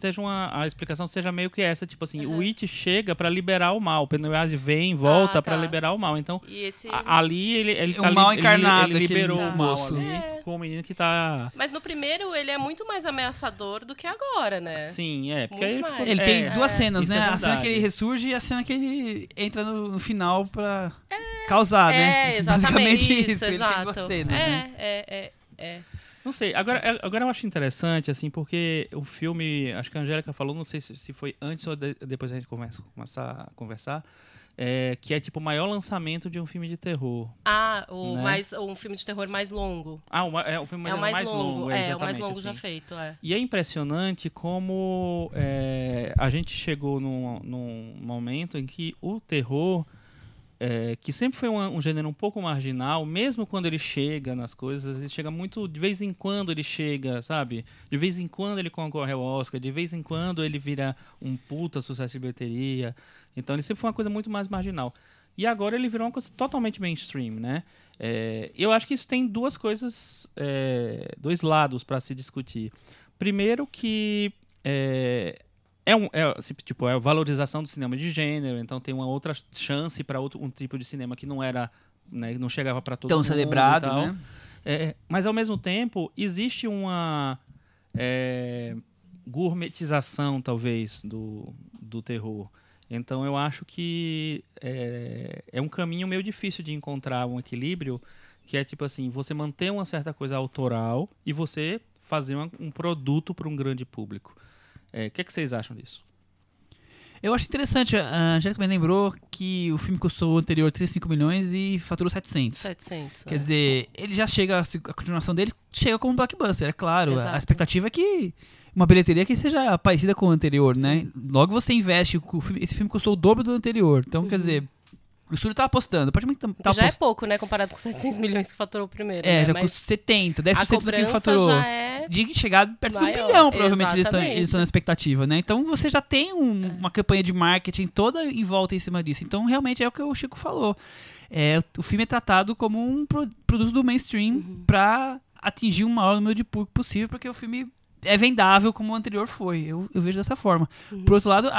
a explicação seja meio que essa, tipo assim, o It chega pra liberar o mal, o Pennywise vem, volta pra liberar o mal, então esse... ali ele tá mal encarnado, ele liberou o mal ali, com o menino que tá... Mas no primeiro ele é muito mais ameaçador do que agora, né? Sim, porque aí ele tem duas cenas, né? A cena que ele ressurge e a cena que ele entra no final pra causar, né? É, exatamente isso, ele tem duas cenas, né? Não sei, agora eu acho interessante, assim, porque o filme, acho que a Angélica falou, não sei se foi antes ou depois a gente começar a conversar, que é tipo o maior lançamento de um filme de terror. Ah, um filme de terror mais longo. Ah, o filme de terror mais longo, exatamente. É, o mais longo assim. Já feito, E é impressionante como a gente chegou num momento em que o terror... que sempre foi um gênero um pouco marginal, mesmo quando ele chega nas coisas, ele chega muito... De vez em quando ele chega, sabe? De vez em quando ele concorre ao Oscar, de vez em quando ele vira um puta sucesso de bilheteria. Então ele sempre foi uma coisa muito mais marginal. E agora ele virou uma coisa totalmente mainstream, né? Eu acho que isso tem duas coisas, dois lados para se discutir. Primeiro que... É a valorização do cinema de gênero, então tem uma outra chance para um tipo de cinema que não era, né, não chegava para todo mundo. Tão celebrado, né? Mas, ao mesmo tempo, existe uma gourmetização, talvez, do terror. Então, eu acho que é um caminho meio difícil de encontrar um equilíbrio, que é tipo assim, você manter uma certa coisa autoral e você fazer um produto para um grande público. O que vocês acham disso? Eu acho interessante. A Angélica também lembrou que o filme custou o anterior 35 milhões e faturou 700. Quer dizer, ele já chega, a continuação dele chega como um blockbuster, é claro. Exato. A expectativa é que uma bilheteria que seja parecida com o anterior, sim, né? Logo você investe, esse filme custou o dobro do anterior. Então, quer dizer, o estúdio tá apostando. Já é pouco, né? Comparado com 700 milhons que faturou o primeiro. É, né? Já custou 70, 10% do que faturou. Já de chegar perto de 1 bilhão, provavelmente, eles estão na expectativa, né? Então, você já tem uma campanha de marketing toda em volta em cima disso. Então, realmente, é o que o Chico falou. O filme é tratado como um produto do mainstream para atingir o maior número de público possível, porque o filme é vendável como o anterior foi. Eu vejo dessa forma. Por outro lado,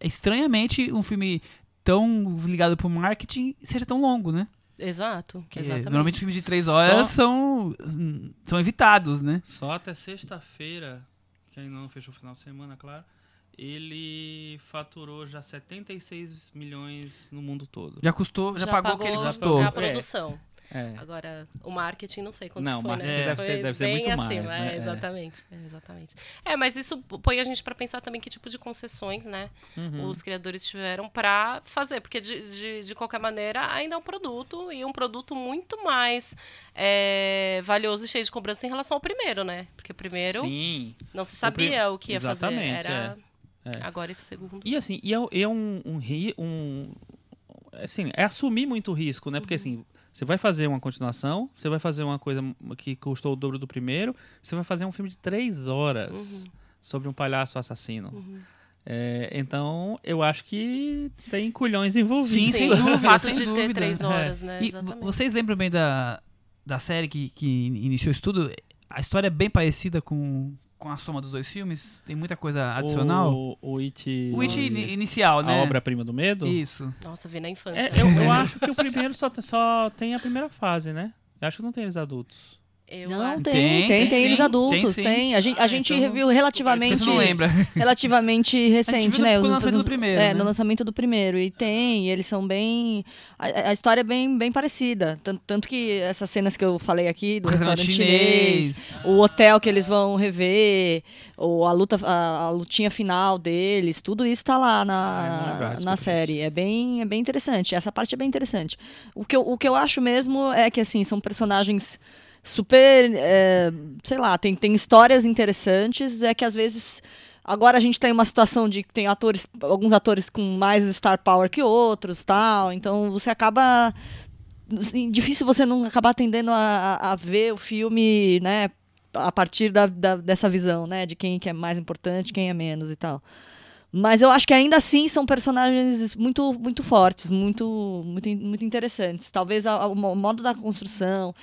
estranhamente, um filme tão ligado pro marketing seja tão longo, né? Exato, exatamente. Normalmente filmes de 3 horas são evitados, né? Só até sexta-feira, que ainda não fechou o final de semana, claro, ele faturou já 76 milhões no mundo todo. Já pagou o que ele custou. A produção. Agora, o marketing, não sei quanto foi, né? Não, o marketing deve ser muito assim, mais, né? Exatamente. Mas isso põe a gente pra pensar também que tipo de concessões, né? Os criadores tiveram pra fazer, porque de qualquer maneira ainda é um produto, e um produto muito mais valioso e cheio de cobrança em relação ao primeiro, né? Porque o primeiro não se sabia o que ia fazer. Agora esse segundo. E assim, é assumir muito risco, né? Porque assim... Você vai fazer uma continuação, você vai fazer uma coisa que custou o dobro do primeiro, você vai fazer um filme de 3 horas sobre um palhaço assassino. Então, eu acho que tem culhões envolvidos. Sim, o fato de ter 3 horas, né? Exatamente. Vocês lembram bem da série que iniciou isso tudo? A história é bem parecida com a soma dos dois filmes? Tem muita coisa adicional? O It... O It inicial, né? A obra-prima do medo? Isso. Nossa, vi na infância. Eu acho que o primeiro só tem a primeira fase, né? Eu acho que não tem eles adultos. Tem eles adultos, tem. A gente reviu relativamente... Não lembra. Relativamente recente, né? No lançamento do primeiro. No lançamento do primeiro. E tem, eles são bem... A história é bem, bem parecida. Tanto que essas cenas que eu falei aqui, do restaurante chinês, o hotel que eles vão rever, ou a lutinha final deles, tudo isso tá lá na série. É bem interessante. Essa parte é bem interessante. O que eu acho mesmo é que, assim, são personagens... super, sei lá, tem histórias interessantes, que às vezes, agora a gente tem uma situação de que tem alguns atores com mais star power que outros, tal, então você acaba, difícil você não acabar tendendo a ver o filme, né, a partir dessa visão, né, de quem que é mais importante, quem é menos e tal. Mas eu acho que ainda assim são personagens muito, muito fortes, muito interessantes. Talvez o modo da construção,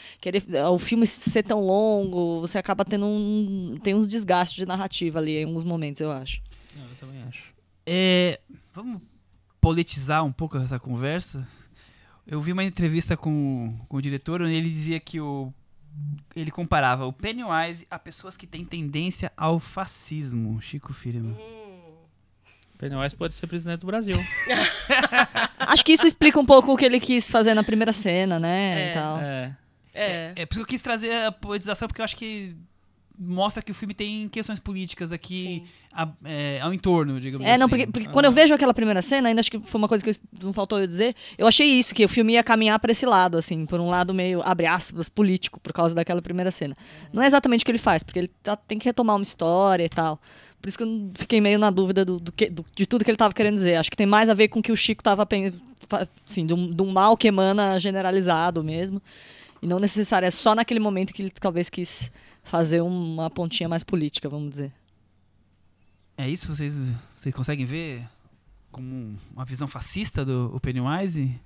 o filme ser tão longo, você acaba tendo tem uns desgastes de narrativa ali em alguns momentos, eu acho. Eu também acho. Vamos politizar um pouco essa conversa? Eu vi uma entrevista com o diretor, onde ele dizia que ele comparava o Pennywise a pessoas que têm tendência ao fascismo. Chico Fireman. Pennywise pode ser presidente do Brasil. Acho que isso explica um pouco o que ele quis fazer na primeira cena, né? É, e tal. É por isso que eu quis trazer a politização, porque eu acho que mostra que o filme tem questões políticas aqui ao entorno, digamos assim. Porque quando eu vejo aquela primeira cena, ainda acho que foi uma coisa que não faltou eu dizer, eu achei isso, que o filme ia caminhar para esse lado, assim, por um lado meio, abre aspas, político, por causa daquela primeira cena. Não é exatamente o que ele faz, porque ele tem que retomar uma história e tal. Por isso que eu fiquei meio na dúvida de tudo que ele estava querendo dizer. Acho que tem mais a ver com o que o Chico estava pensando, assim, de um mal que emana generalizado mesmo. E não necessário, é só naquele momento que ele talvez quis fazer uma pontinha mais política, vamos dizer. É isso? Vocês conseguem ver como uma visão fascista do Pennywise?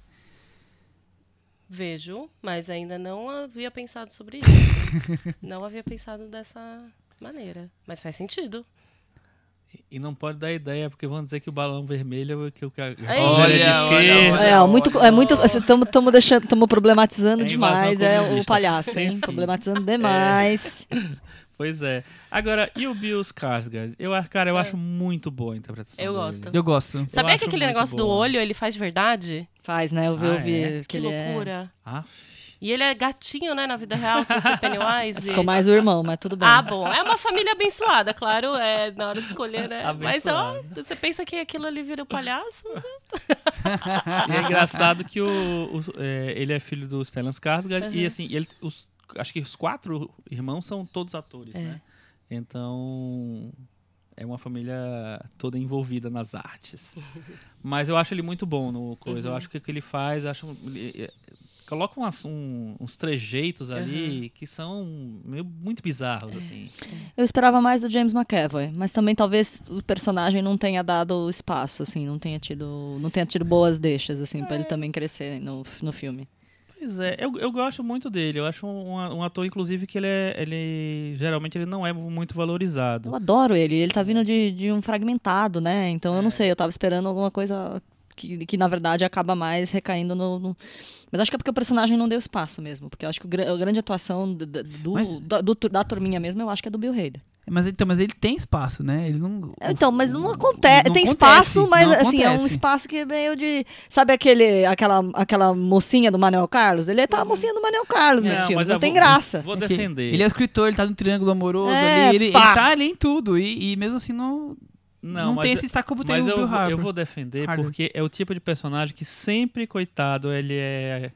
Vejo, mas ainda não havia pensado sobre isso. Não havia pensado dessa maneira, mas faz sentido. E não pode dar ideia, porque vão dizer que o balão vermelho é que a galera de esquerda... Estamos problematizando demais o palhaço, hein? Problematizando demais. Pois é. Agora, e o Bill Skarsgård? Eu acho muito boa a interpretação dele. Eu gosto. Sabia que aquele negócio do olho ele faz de verdade? Faz, né? Eu vi. Que loucura. E ele é gatinho, né, na vida real, sem ser Pennywise. Sou mais o irmão, mas tudo bem. Ah, bom. É uma família abençoada, claro, na hora de escolher, né? Abençoada. Mas, ó, você pensa que aquilo ali vira o palhaço? E é engraçado que ele é filho do Stellan Skarsgård e, assim, acho que os 4 irmãos são todos atores, né? Então... é uma família toda envolvida nas artes. Mas eu acho ele muito bom no coisa. Eu acho que o que ele faz... Coloca uns trejeitos ali que são muito bizarros, assim. Eu esperava mais do James McAvoy, mas também talvez o personagem não tenha dado espaço, assim, não tenha tido boas deixas, assim, pra ele também crescer no filme. Pois é, eu gosto muito dele. Eu acho um ator, inclusive, que ele geralmente ele não é muito valorizado. Eu adoro ele. Ele tá vindo de um Fragmentado, né? Então eu não sei, eu tava esperando alguma coisa que na verdade acaba mais recaindo no... Mas acho que é porque o personagem não deu espaço mesmo, porque eu acho que a grande atuação da turminha mesmo, eu acho que é do Bill Hader. Mas ele tem espaço, né? Ele não... Então, mas não acontece. Tem espaço, mas assim, é um espaço que veio de... Sabe aquela mocinha do Manuel Carlos? Ele tá a mocinha do Manuel Carlos nesse filme, não tem graça. Vou defender. Ele é escritor, ele tá no Triângulo Amoroso ali, ele tá ali em tudo, e mesmo assim não tem esse destaque como tem o Bill Hader. Mas eu vou defender porque é o tipo de personagem que sempre, coitado, ele é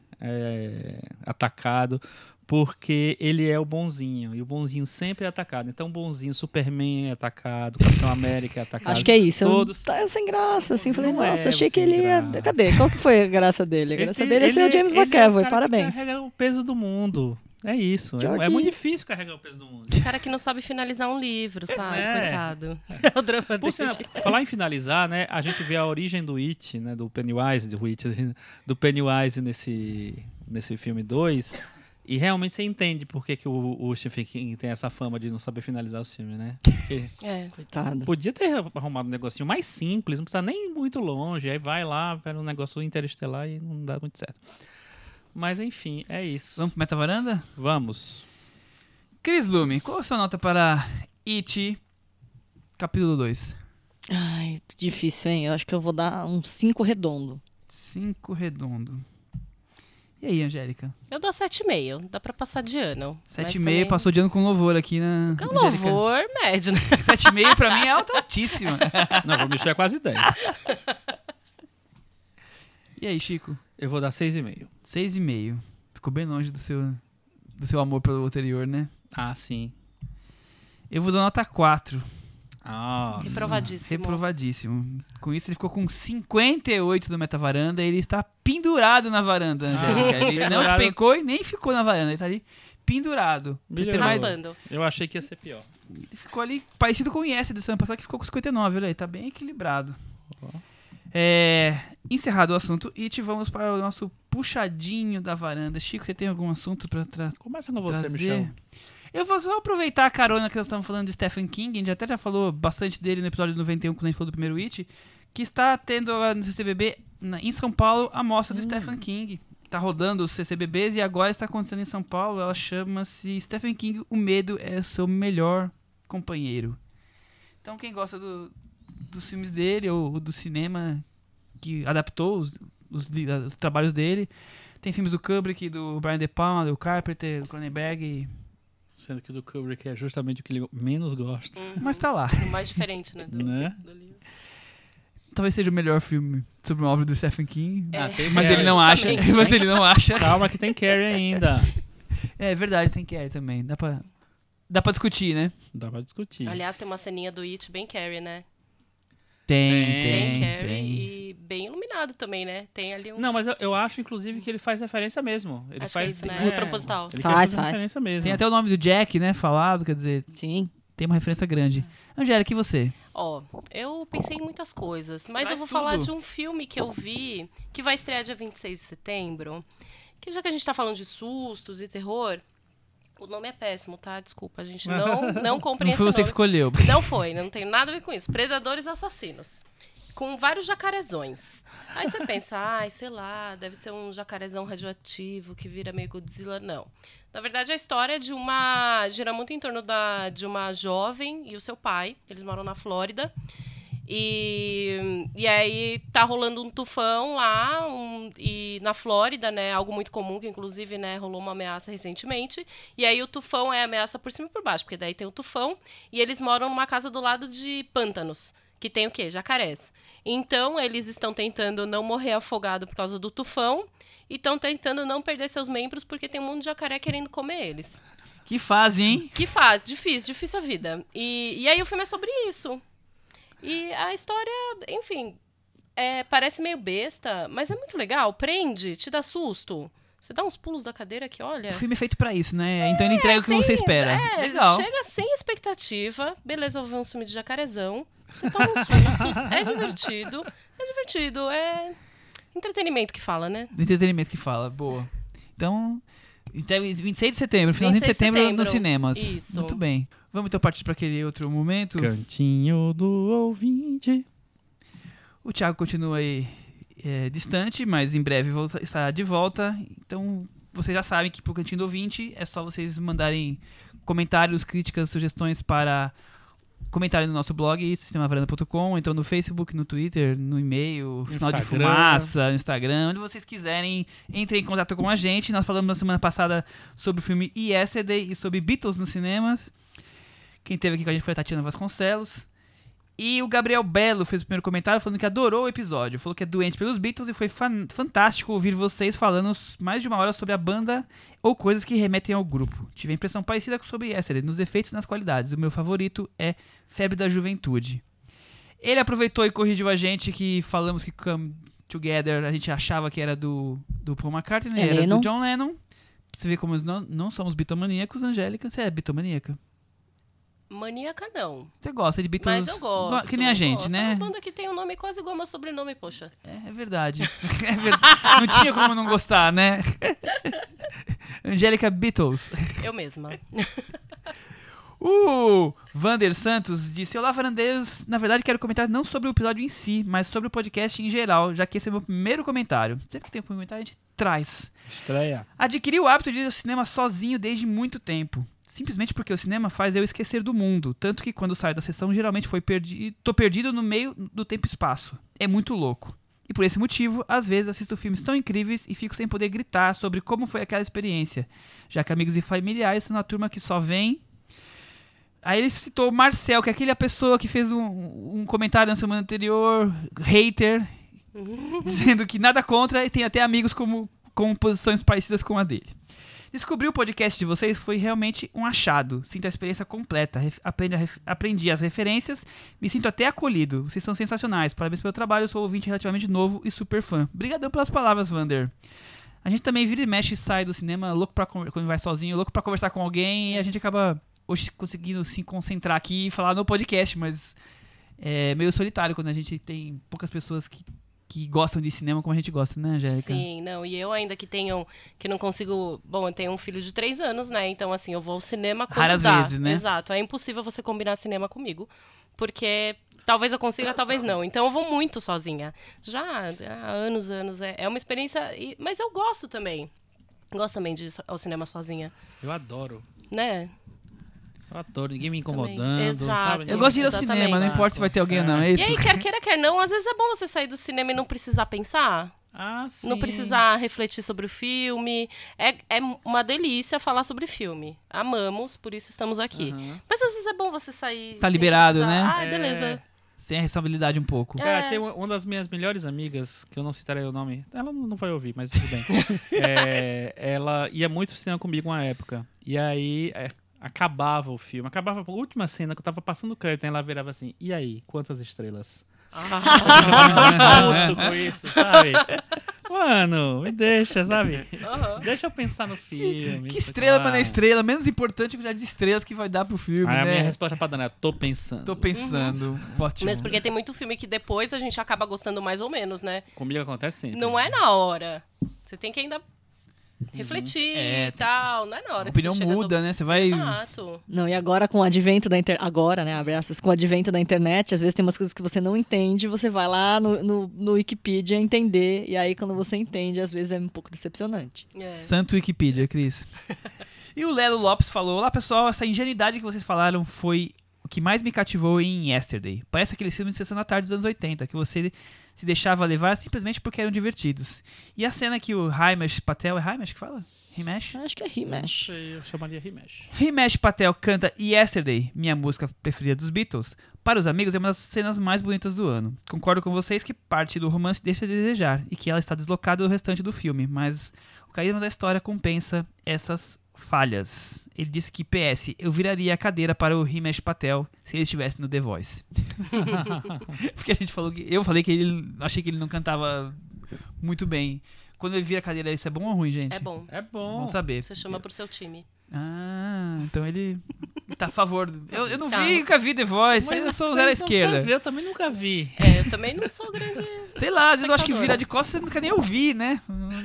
atacado porque ele é o bonzinho. E o bonzinho sempre é atacado. Então o bonzinho, Superman é atacado, Capitão América é atacado. Acho que é isso. Todos... Eu sem graça, assim. Falei, nossa, achei que ele ia... Graça. Cadê? Qual que foi a graça dele? A graça dele é ser o James McAvoy. Parabéns. Ele carrega o peso do mundo. É isso. É muito difícil carregar o peso do mundo. O cara que não sabe finalizar um livro, sabe? Coitado. É o drama dele. Por sinal, falar em finalizar, né? A gente vê a origem do It, né? Do Pennywise nesse filme 2. E realmente você entende por que o Stephen King tem essa fama de não saber finalizar o filme, né? Porque coitado. Podia ter arrumado um negocinho mais simples, não precisa nem ir muito longe. Aí vai lá, vai um negócio interestelar e não dá muito certo. Mas, enfim, é isso. Vamos pro Metavaranda? Vamos. Cris Lume, qual a sua nota para It, capítulo 2? Ai, difícil, hein? Eu acho que eu vou dar um 5 redondo. 5 redondo. E aí, Angélica? Eu dou 7,5. Dá pra passar de ano. 7,5 também... passou de ano com louvor aqui na... Com louvor médio, né? 7,5 pra mim é altíssima. Não, vou mexer quase 10. E aí, Chico? Eu vou dar 6,5. 6,5. Ficou bem longe do seu amor pelo anterior, né? Ah, sim. Eu vou dar nota 4. Ah, Reprovadíssimo. Com isso, ele ficou com 58 do Metavaranda. Ele está pendurado na varanda, Angélica. Ele não despencou e nem ficou na varanda. Ele está ali pendurado. Eu achei que ia ser pior. Ele ficou ali parecido com o Yes do ano passado, que ficou com 59, olha aí, tá bem equilibrado. Encerrado o assunto, It, vamos para o nosso puxadinho da varanda. Chico, você tem algum assunto para trazer? Começa com você, Michel. Eu vou só aproveitar a carona que nós estamos falando de Stephen King, a gente até já falou bastante dele no episódio 91, quando a gente falou do primeiro It, que está tendo agora no CCBB, em São Paulo, a mostra do Stephen King. Está rodando os CCBBs e agora está acontecendo em São Paulo. Ela chama-se Stephen King, O Medo é Seu Melhor Companheiro. Então, quem gosta dos filmes dele ou do cinema que adaptou os trabalhos dele, tem filmes do Kubrick, do Brian De Palma, do Carpenter, do Cronenberg. Sendo que o do Kubrick é justamente o que ele menos gosta. Mas tá lá. O mais diferente, né? Do livro. Talvez seja o melhor filme sobre uma obra do Stephen King. Mas ele não acha. Mas ele não acha. Calma que tem Carrie ainda. É verdade, tem Carrie também. Dá pra discutir, né? Dá pra discutir. Aliás, tem uma ceninha do It bem Carrie, né? Tem. Bem Carrie e bem iluminado também, né? Tem ali um... Não, mas eu acho, inclusive, que ele faz referência mesmo. Ele acho faz, que é isso, né? É proposital. Ele faz referência mesmo. Tem até o nome do Jack, né? Falado, quer dizer... Sim. Tem uma referência grande. Angélica, e você? Eu pensei em muitas coisas, mas eu vou falar de um filme que eu vi, que vai estrear dia 26 de setembro, que já que a gente tá falando de sustos e terror, o nome é péssimo, tá? Desculpa, a gente não compreende esse nome. Não foi você que escolheu. Não foi, não tem nada a ver com isso. Predadores Assassinos, com vários jacarezões. Aí você pensa, sei lá, deve ser um jacarezão radioativo que vira meio Godzilla. Não. Na verdade, a história é de uma... Gira muito em torno de uma jovem e o seu pai. Eles moram na Flórida. E aí tá rolando um tufão lá e na Flórida, né? Algo muito comum, que inclusive, né, rolou uma ameaça recentemente. E aí o tufão é ameaça por cima e por baixo, porque daí tem o tufão. E eles moram numa casa do lado de pântanos, que tem o quê? Jacarés. Então, eles estão tentando não morrer afogado por causa do tufão. E estão tentando não perder seus membros, porque tem um monte de jacaré querendo comer eles. Que fase, hein? Que fase. Difícil a vida. E aí o filme é sobre isso. E a história, enfim, parece meio besta, mas é muito legal. Prende, te dá susto. Você dá uns pulos da cadeira que, olha... O filme é feito pra isso, né? Então ele entrega o que você espera. Legal. Chega sem expectativa. Beleza, eu vou ver um filme de jacarezão. Você toma uns sustos. É divertido. É... Entretenimento que fala, né? Entretenimento que fala, boa. Então, 26 de setembro, finalzinho de setembro nos cinemas. Isso. Muito bem. Vamos então partir para aquele outro momento. Cantinho do ouvinte. O Thiago continua aí distante, mas em breve estará de volta. Então, vocês já sabem que pro Cantinho do Ouvinte é só vocês mandarem comentários, críticas, sugestões para... Comentário no nosso blog, sistemavaranda.com, então no Facebook, no Twitter, no e-mail, no sinal de fumaça, no Instagram, onde vocês quiserem, entrem em contato com a gente. Nós falamos na semana passada sobre o filme Yesterday e sobre Beatles nos cinemas. Quem esteve aqui com a gente foi a Tatiana Vasconcelos. E o Gabriel Belo fez o primeiro comentário falando que adorou o episódio, falou que é doente pelos Beatles e foi fantástico ouvir vocês falando mais de uma hora sobre a banda ou coisas que remetem ao grupo. Tive a impressão parecida sobre Yesterday, nos defeitos e nas qualidades. O meu favorito é Febre da Juventude. Ele aproveitou e corrigiu a gente que falamos que Come Together a gente achava que era do Paul McCartney, era do John Lennon. Você vê como nós não somos bitomaníacos, Angélica. Você é bitomaníaca? Maníaca, não. Você gosta de Beatles? Mas eu gosto. Que nem a gente, né? É uma banda que tem um nome quase igual ao meu sobrenome, poxa. É verdade. Não tinha como não gostar, né? Angélica Beatles. Eu mesma. O Vander Santos disse: Olá, varandeiros. Na verdade, quero comentar não sobre o episódio em si, mas sobre o podcast em geral, já que esse é o meu primeiro comentário. Sempre que tem um comentário, a gente traz. Estreia. Adquiri o hábito de ir ao cinema sozinho desde muito tempo. Simplesmente porque o cinema faz eu esquecer do mundo. Tanto que quando saio da sessão, geralmente tô perdido no meio do tempo e espaço. É muito louco. E por esse motivo, às vezes assisto filmes tão incríveis e fico sem poder gritar sobre como foi aquela experiência. Já que amigos e familiares são na turma que só vem... Aí ele citou o Marcel, que é aquela pessoa que fez um comentário na semana anterior, hater, dizendo que nada contra e tem até amigos com posições parecidas com a dele. Descobri o podcast de vocês, foi realmente um achado. Sinto a experiência completa, aprendi as referências, me sinto até acolhido. Vocês são sensacionais, parabéns pelo trabalho, sou ouvinte relativamente novo e super fã. Obrigadão pelas palavras, Vander. A gente também vira e mexe e sai do cinema, louco pra quando vai sozinho, louco pra conversar com alguém, e a gente acaba hoje conseguindo se concentrar aqui e falar no podcast, mas é meio solitário quando a gente tem poucas pessoas que gostam de cinema como a gente gosta, né, Angélica? Sim, não, e eu ainda que não consigo... Bom, eu tenho um filho de 3 anos, né? Então, assim, eu vou ao cinema quando raras dá. Vezes, né? Exato. É impossível você combinar cinema comigo, porque... Talvez eu consiga, talvez não. Então eu vou muito sozinha. Já há anos. É uma experiência... Mas eu gosto também. Gosto também de ir ao cinema sozinha. Eu adoro. Né? Eu adoro. Ninguém me incomodando. Exato. Sabe? Eu gosto de ir ao cinema. Não importa se vai ter alguém ou não. É isso? E aí, quer queira, quer não, às vezes é bom você sair do cinema e não precisar pensar. Ah, sim. Não precisar refletir sobre o filme. É uma delícia falar sobre filme. Amamos, por isso estamos aqui. Uhum. Mas às vezes é bom você sair... Tá liberado, precisar, né? Ah, beleza. Sem a responsabilidade um pouco. Cara, tem uma das minhas melhores amigas, que eu não citarei o nome, ela não vai ouvir, mas tudo bem. Ela ia muito pro cinema comigo uma época. E aí, acabava o filme. Acabava a última cena que eu tava passando o crédito, e ela virava assim, e aí, quantas estrelas? Eu tava puto com isso, sabe? Mano, me deixa, sabe? Uhum. Deixa eu pensar no filme. Que estrela pra não é estrela? Menos importante que já de estrelas que vai dar pro filme, né? A minha resposta pra Daniela, tô pensando. Tô pensando. Uhum. Mas porque tem muito filme que depois a gente acaba gostando mais ou menos, né? Comigo acontece sempre. Não é na hora. Você tem que ainda refletir e tal. Não é na hora. A opinião que você muda, né? Você vai... Exato. Não, e agora com o advento da internet... Agora, né? Abre aspas. Com o advento da internet, às vezes tem umas coisas que você não entende, você vai lá no Wikipedia entender, e aí quando você entende, às vezes é um pouco decepcionante. É. Santo Wikipedia, Cris. E o Lelo Lopes falou, olá pessoal, essa ingenuidade que vocês falaram foi o que mais me cativou em Yesterday. Parece aqueles filmes de Sessão da Tarde dos anos 80, que você... se deixava levar simplesmente porque eram divertidos. E a cena que o Himesh Patel... É Himesh que fala? Himesh? Acho que é Himesh. Eu chamaria Himesh. Himesh Patel canta Yesterday, minha música preferida dos Beatles. Para os amigos, é uma das cenas mais bonitas do ano. Concordo com vocês que parte do romance deixa a desejar e que ela está deslocada do restante do filme, mas o carisma da história compensa essas falhas. Ele disse que, PS, eu viraria a cadeira para o Himesh Patel se ele estivesse no The Voice. Porque a gente falou que... Eu falei que ele... Achei que ele não cantava muito bem. Quando ele vira a cadeira, isso é bom ou ruim, gente? É bom. É bom. Vamos saber. Você chama pro seu time. Ah, então ele tá a favor. Eu não vi, nunca vi The Voice. Mas eu sou zero à esquerda. Eu também nunca vi. Eu também não sou grande. Sei lá, às vezes eu acho que virar de costas você não quer nem ouvir, né?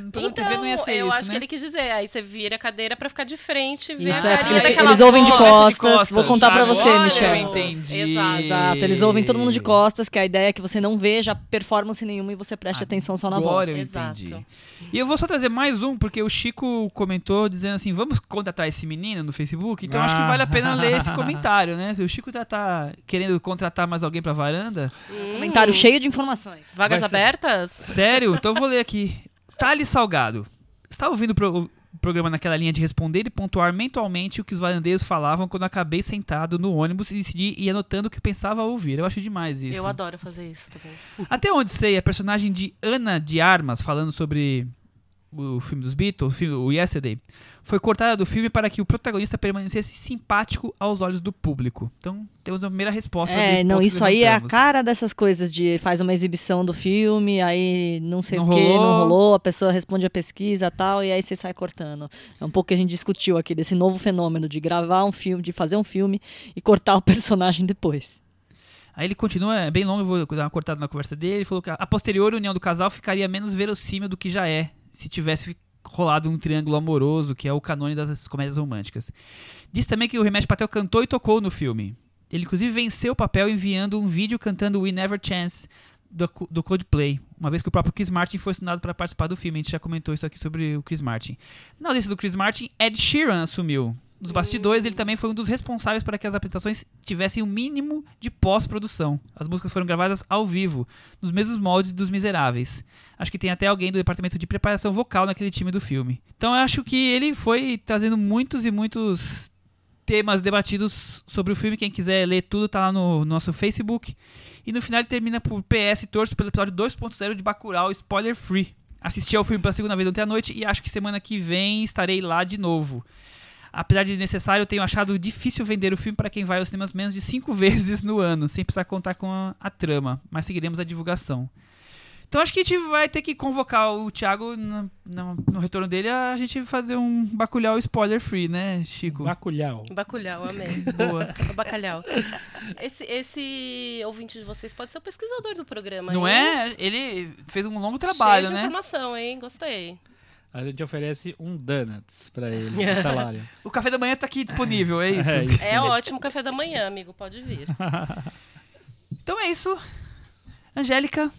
Então, TV não ia ser eu isso, acho, né? Que ele quis dizer. Aí você vira a cadeira pra ficar de frente e ver isso, a cadeira. Eles ouvem de costas. Vou contar pra você, olha, Michel. Eu entendi. Exato. Eles ouvem todo mundo de costas, que a ideia é que você não veja performance nenhuma e você preste atenção só na voz. Eu entendi. Exato. E eu vou só trazer mais um, porque o Chico comentou dizendo assim, vamos contratar esse menino no Facebook? Então acho que vale a pena ler esse comentário, né? Se o Chico já tá querendo contratar mais alguém pra varanda... Comentário cheio de informações. Vagas abertas? Sério? Então eu vou ler aqui. Thales Salgado. Está ouvindo o programa naquela linha de responder e pontuar mentalmente o que os varandeiros falavam quando acabei sentado no ônibus e decidi ir anotando o que pensava ouvir. Eu acho demais isso. Eu adoro fazer isso também. Até onde sei, a personagem de Ana de Armas, falando sobre o filme dos Beatles, o Yesterday, foi cortada do filme para que o protagonista permanecesse simpático aos olhos do público. Então, temos a primeira resposta. Não, isso aí é a cara dessas coisas de faz uma exibição do filme, aí não sei o que, não rolou, a pessoa responde a pesquisa e tal, e aí você sai cortando. É um pouco que a gente discutiu aqui, desse novo fenômeno de gravar um filme, de fazer um filme e cortar o personagem depois. Aí ele continua, é bem longo, eu vou dar uma cortada na conversa dele, ele falou que a posterior união do casal ficaria menos verossímil do que já é, se tivesse rolado um triângulo amoroso, que é o canônico das comédias românticas. Diz também que o Himesh Patel cantou e tocou no filme. Ele, inclusive, venceu o papel enviando um vídeo cantando We Never Chance, do Coldplay, uma vez que o próprio Chris Martin foi assinado para participar do filme. A gente já comentou isso aqui sobre o Chris Martin. Na audiência do Chris Martin, Ed Sheeran assumiu. Nos bastidores, ele também foi um dos responsáveis para que as apresentações tivessem o mínimo de pós-produção. As músicas foram gravadas ao vivo, nos mesmos moldes dos Miseráveis. Acho que tem até alguém do departamento de preparação vocal naquele time do filme. Então eu acho que ele foi trazendo muitos e muitos temas debatidos sobre o filme. Quem quiser ler tudo tá lá no nosso Facebook. E no final ele termina por PS, torço pelo episódio 2.0 de Bacurau, spoiler free. Assisti ao filme pela segunda vez ontem à noite e acho que semana que vem estarei lá de novo. Apesar de necessário, eu tenho achado difícil vender o filme para quem vai aos cinemas menos de 5 vezes no ano, sem precisar contar com a trama, mas seguiremos a divulgação. Então acho que a gente vai ter que convocar o Thiago no retorno dele a gente fazer um bacalhau spoiler free, né, Chico? Bacalhau. Bacalhau, amém. Boa. Bacalhau. Esse ouvinte de vocês pode ser o pesquisador do programa. Não hein? É? Ele fez um longo trabalho, cheio de informação, hein? Gostei. A gente oferece um donuts pra ele, um salário. O café da manhã tá aqui disponível, é isso? É, isso. É ótimo o café da manhã, amigo. Pode vir. Então é isso. Angélica...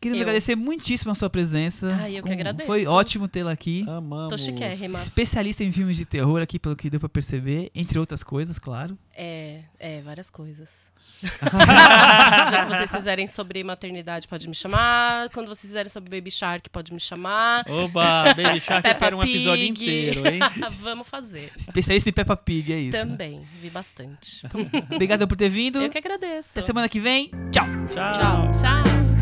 Queria agradecer muitíssimo a sua presença. Ah, eu que agradeço. Foi ótimo tê-la aqui. Amamos. Tô chiquérrima. Especialista em filmes de terror aqui, pelo que deu pra perceber. Entre outras coisas, claro. Várias coisas. Já que vocês fizerem sobre maternidade, pode me chamar. Quando vocês fizerem sobre Baby Shark, pode me chamar. Oba, Baby Shark, eu quero um episódio inteiro, hein? Vamos fazer. Especialista em Peppa Pig, é isso. Também, vi bastante. Obrigado por ter vindo. Eu que agradeço. Até semana que vem. Tchau. Tchau. Tchau.